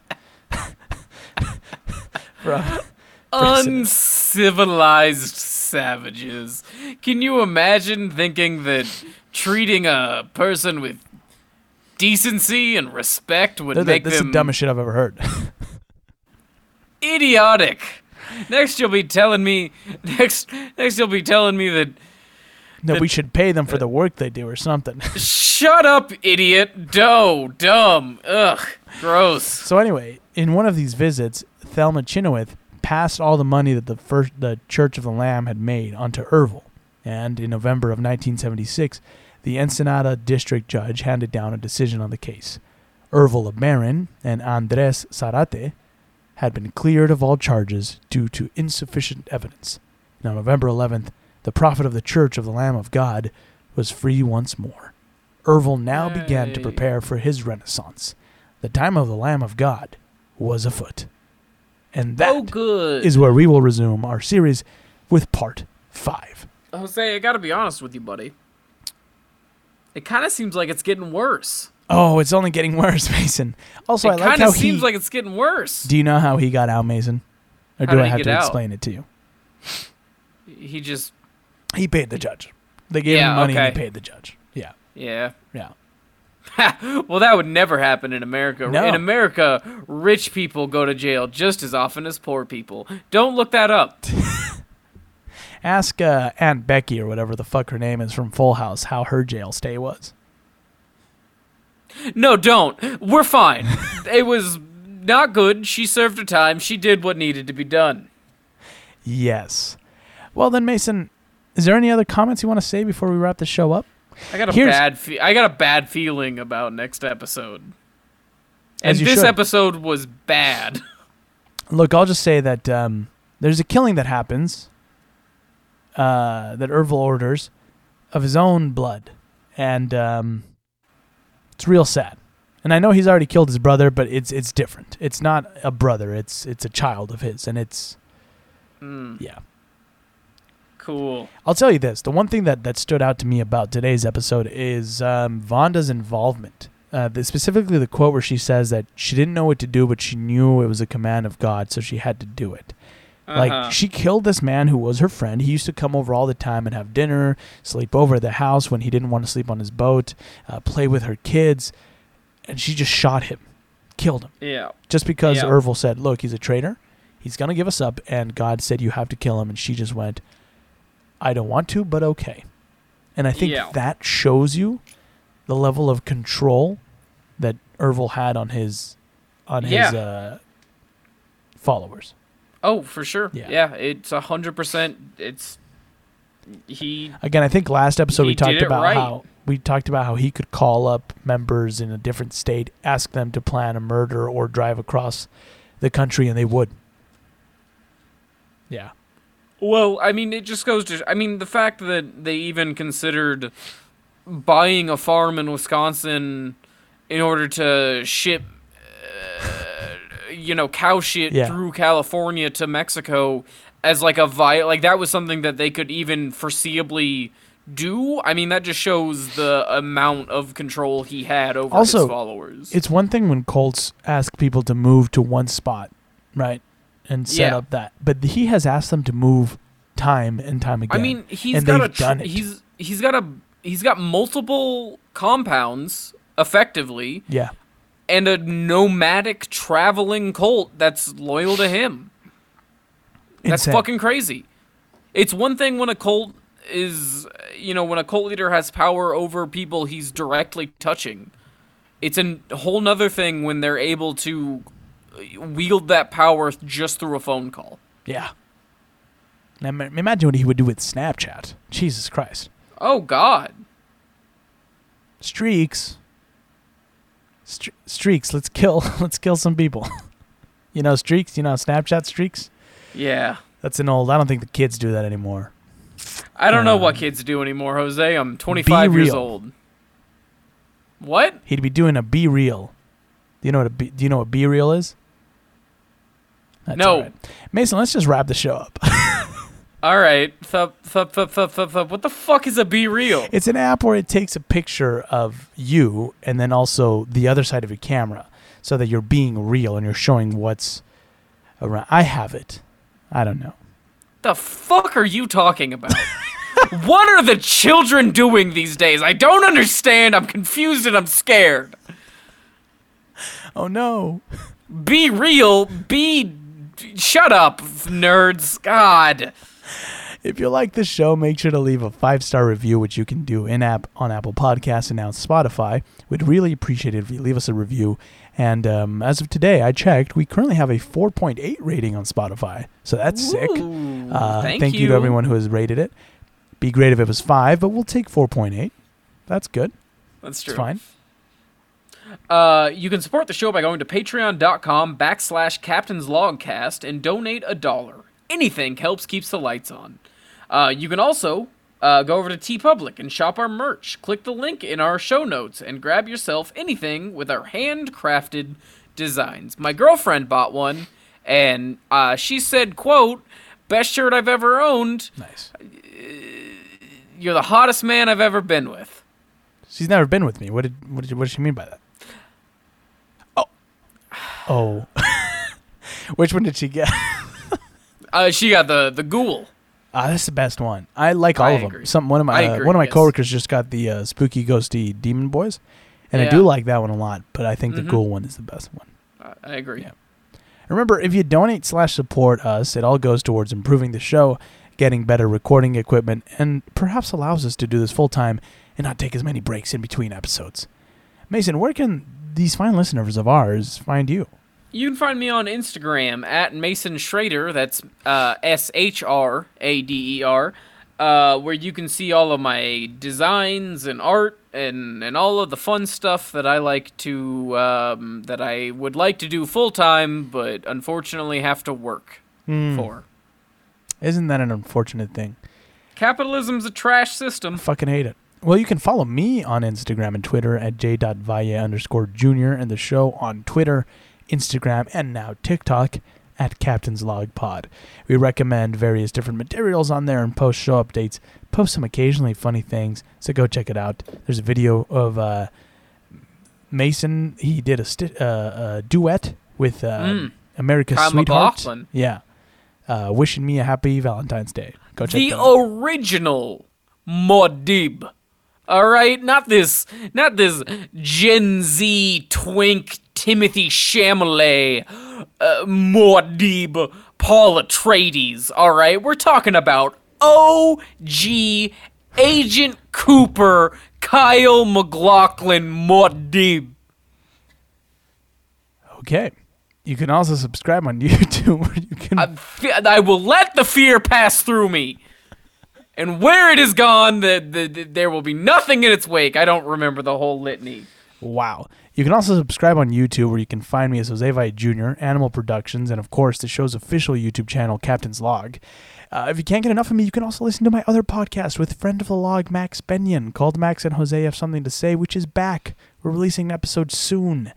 from uncivilized savages. Can you imagine thinking that treating a person with decency and respect would They're make the, that's them... That's the dumbest shit I've ever heard. Idiotic. Next you'll be telling me next next you'll be telling me that No, the, we should pay them for the work they do or something. Shut up, idiot. Doe. Dumb. Ugh. Gross. So anyway, in one of these visits, Thelma Chynoweth passed all the money that the first, the Church of the Lamb had made onto Ervil. And in November of nineteen seventy-six, the Ensenada district judge handed down a decision on the case. Ervil LeBaron and Andres Zarate had been cleared of all charges due to insufficient evidence. And on November eleventh, the prophet of the Church of the Lamb of God was free once more. Ervil now Yay. began to prepare for his renaissance. The time of the Lamb of God was afoot. And that oh, good. is where we will resume our series with part five. Jose, I gotta be honest with you, buddy. It kind of seems like it's getting worse. Oh, it's only getting worse, Mason. Also, it I like how he... It kind of seems like it's getting worse. Do you know how he got out, Mason? Or how do I have to out? explain it to you? He just... He paid the judge. They gave yeah, him money okay. and he paid the judge. Yeah. Yeah. Yeah. Well, that would never happen in America. No. In America, rich people go to jail just as often as poor people. Don't look that up. Ask uh, Aunt Becky or whatever the fuck her name is from Full House how her jail stay was. No, don't. We're fine. It was not good. She served her time. She did what needed to be done. Yes. Well, then, Mason... Is there any other comments you want to say before we wrap the show up? I got a Here's, bad fe- I got a bad feeling about next episode. And this should. episode was bad. Look, I'll just say that um, there's a killing that happens uh, that Ervil orders of his own blood, and um, it's real sad. And I know he's already killed his brother, but it's it's different. It's not a brother. It's it's a child of his, and it's mm. yeah. Cool. I'll tell you this: the one thing that, that stood out to me about today's episode is um, Vonda's involvement. Uh, the, specifically, the quote where she says that she didn't know what to do, but she knew it was a command of God, so she had to do it. Uh-huh. Like, she killed this man who was her friend. He used to come over all the time and have dinner, sleep over at the house when he didn't want to sleep on his boat, uh, play with her kids. And she just shot him, killed him. Yeah. Just because yeah. Ervil said, look, he's a traitor. He's going to give us up. And God said, you have to kill him. And she just went, I don't want to, but okay. And I think yeah. that shows you the level of control that Ervil had on his on yeah. his uh, followers. Oh, for sure. Yeah, yeah it's one hundred percent. It's he. Again, I think last episode we talked about right. how... We talked about how he could call up members in a different state, ask them to plan a murder or drive across the country, and they would. Yeah. Well, I mean, it just goes to... I mean, the fact that they even considered buying a farm in Wisconsin in order to ship, uh, you know, cow shit yeah. through California to Mexico as like a... Vi- like, that was something that they could even foreseeably... do. I mean, that just shows the amount of control he had over also, his followers. It's one thing when cults ask people to move to one spot, right? And set yeah. up that. But he has asked them to move time and time again. I mean, he's got a tr- he's he's got a he's got multiple compounds effectively. Yeah. And a nomadic traveling cult that's loyal to him. That's Insane. Fucking crazy. It's one thing when a cult is, you know, when a cult leader has power over people he's directly touching. It's a whole nother thing when they're able to wield that power just through a phone call. Yeah. Now, imagine what he would do with Snapchat. Jesus Christ. Oh, God. Streaks. St- streaks. Let's kill. Let's kill some people. You know, streaks. You know, Snapchat streaks. Yeah. That's an old... I don't think the kids do that anymore. I don't um, know what kids do anymore, Jose. I'm twenty-five years old. What? He'd be doing a B reel. Do you know what a B, do you know what B reel is? That's no. Right. Mason, let's just wrap the show up. All right. Thup, thup, thup, thup, thup, thup. What the fuck is a B reel? It's an app where it takes a picture of you and then also the other side of your camera so that you're being real and you're showing what's around. I have it. I don't know. The fuck are you talking about? What are the children doing these days? I don't understand. I'm confused and I'm scared. Oh, no. Be real. Be... Shut up, nerds. God. If you like this show, make sure to leave a five-star review, which you can do in-app on Apple Podcasts and now Spotify. We'd really appreciate it if you leave us a review. And um, as of today, I checked, we currently have a four point eight rating on Spotify. So that's Ooh, sick. Uh, thank thank you. you to everyone who has rated it. Be great if it was five, but we'll take four point eight. That's good. That's true. It's fine. Uh, you can support the show by going to patreon.com backslash captainslogcast and donate a dollar. Anything helps keeps the lights on. Uh, you can also uh, go over to TeePublic and shop our merch. Click the link in our show notes and grab yourself anything with our handcrafted designs. My girlfriend bought one, and uh, she said, quote, best shirt I've ever owned. Nice. You're the hottest man I've ever been with. She's never been with me. What did what did, what did she mean by that? Oh. Oh. Which one did she get? Uh, she got the, the ghoul. Ah, that's the best one. I like all I of them. Agree. Some one of my uh, agree, one of my yes. coworkers just got the uh, spooky ghosty demon boys, and yeah. I do like that one a lot. But I think mm-hmm. the ghoul one is the best one. Uh, I agree. Yeah. And remember, if you donate slash support us, it all goes towards improving the show, getting better recording equipment, and perhaps allows us to do this full time and not take as many breaks in between episodes. Mason, where can these fine listeners of ours find you? You can find me on Instagram at Mason Schrader, that's uh, S H R A D E R, uh, where you can see all of my designs and art and and all of the fun stuff that I like to um, that I would like to do full time, but unfortunately have to work mm. for. Isn't that an unfortunate thing? Capitalism's a trash system. I fucking hate it. Well, you can follow me on Instagram and Twitter at j.valle underscore junior and the show on Twitter, Instagram, and now TikTok at Captain's Log Pod. We recommend various different materials on there and post show updates, post some occasionally funny things, so go check it out. There's a video of uh, Mason. He did a, st- uh, a duet with uh, mm. America's Kyle Sweetheart. McLaughlin. Yeah. Uh, wishing me a happy Valentine's Day. Go check the that out. The original Modib. All right, not this, not this Gen Z twink Timothy Chalamet, uh, Modib, Paul Atreides. All right, we're talking about O G Agent Cooper, Kyle MacLachlan, Modib. Okay, you can also subscribe on YouTube. Where you can. I, fe- I will let the fear pass through me. And where it is gone, the, the, the, there will be nothing in its wake. I don't remember the whole litany. Wow. You can also subscribe on YouTube, where you can find me as Jose Valle Junior, Animal Productions, and, of course, the show's official YouTube channel, Captain's Log. Uh, if you can't get enough of me, you can also listen to my other podcast with friend of the log, Max Benyon, called Max and Jose Have Something to Say, which is back. We're releasing an episode soon.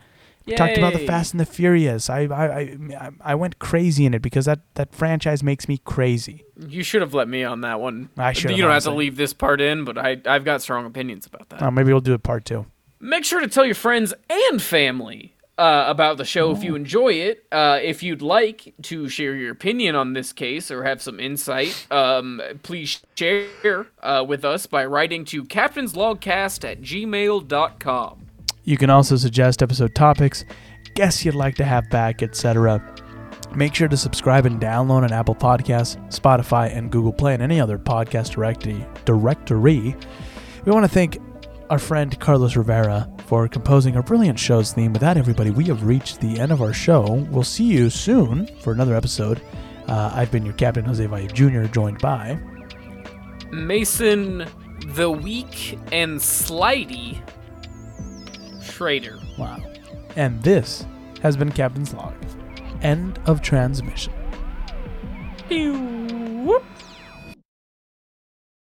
We Yay. talked about the Fast and the Furious. I I, I I went crazy in it because that, that franchise makes me crazy. You should have let me on that one. I should. You don't honestly. have to leave this part in, but I I've got strong opinions about that. Oh, maybe we'll do a part two. Make sure to tell your friends and family uh, about the show oh. if you enjoy it. Uh, if you'd like to share your opinion on this case or have some insight, um, please share uh, with us by writing to captainslogcast at gmail dot com. You can also suggest episode topics, guests you'd like to have back, et cetera. Make sure to subscribe and download on Apple Podcasts, Spotify, and Google Play, and any other podcast directory. directory. We want to thank our friend Carlos Rivera for composing our brilliant show's theme. With that, everybody, we have reached the end of our show. We'll see you soon for another episode. Uh, I've been your captain, Jose Valle Junior, joined by... Mason, the Weak, and Slidey... Schrader. Wow. And this has been Captain's Log. End of transmission. Pew, whoop.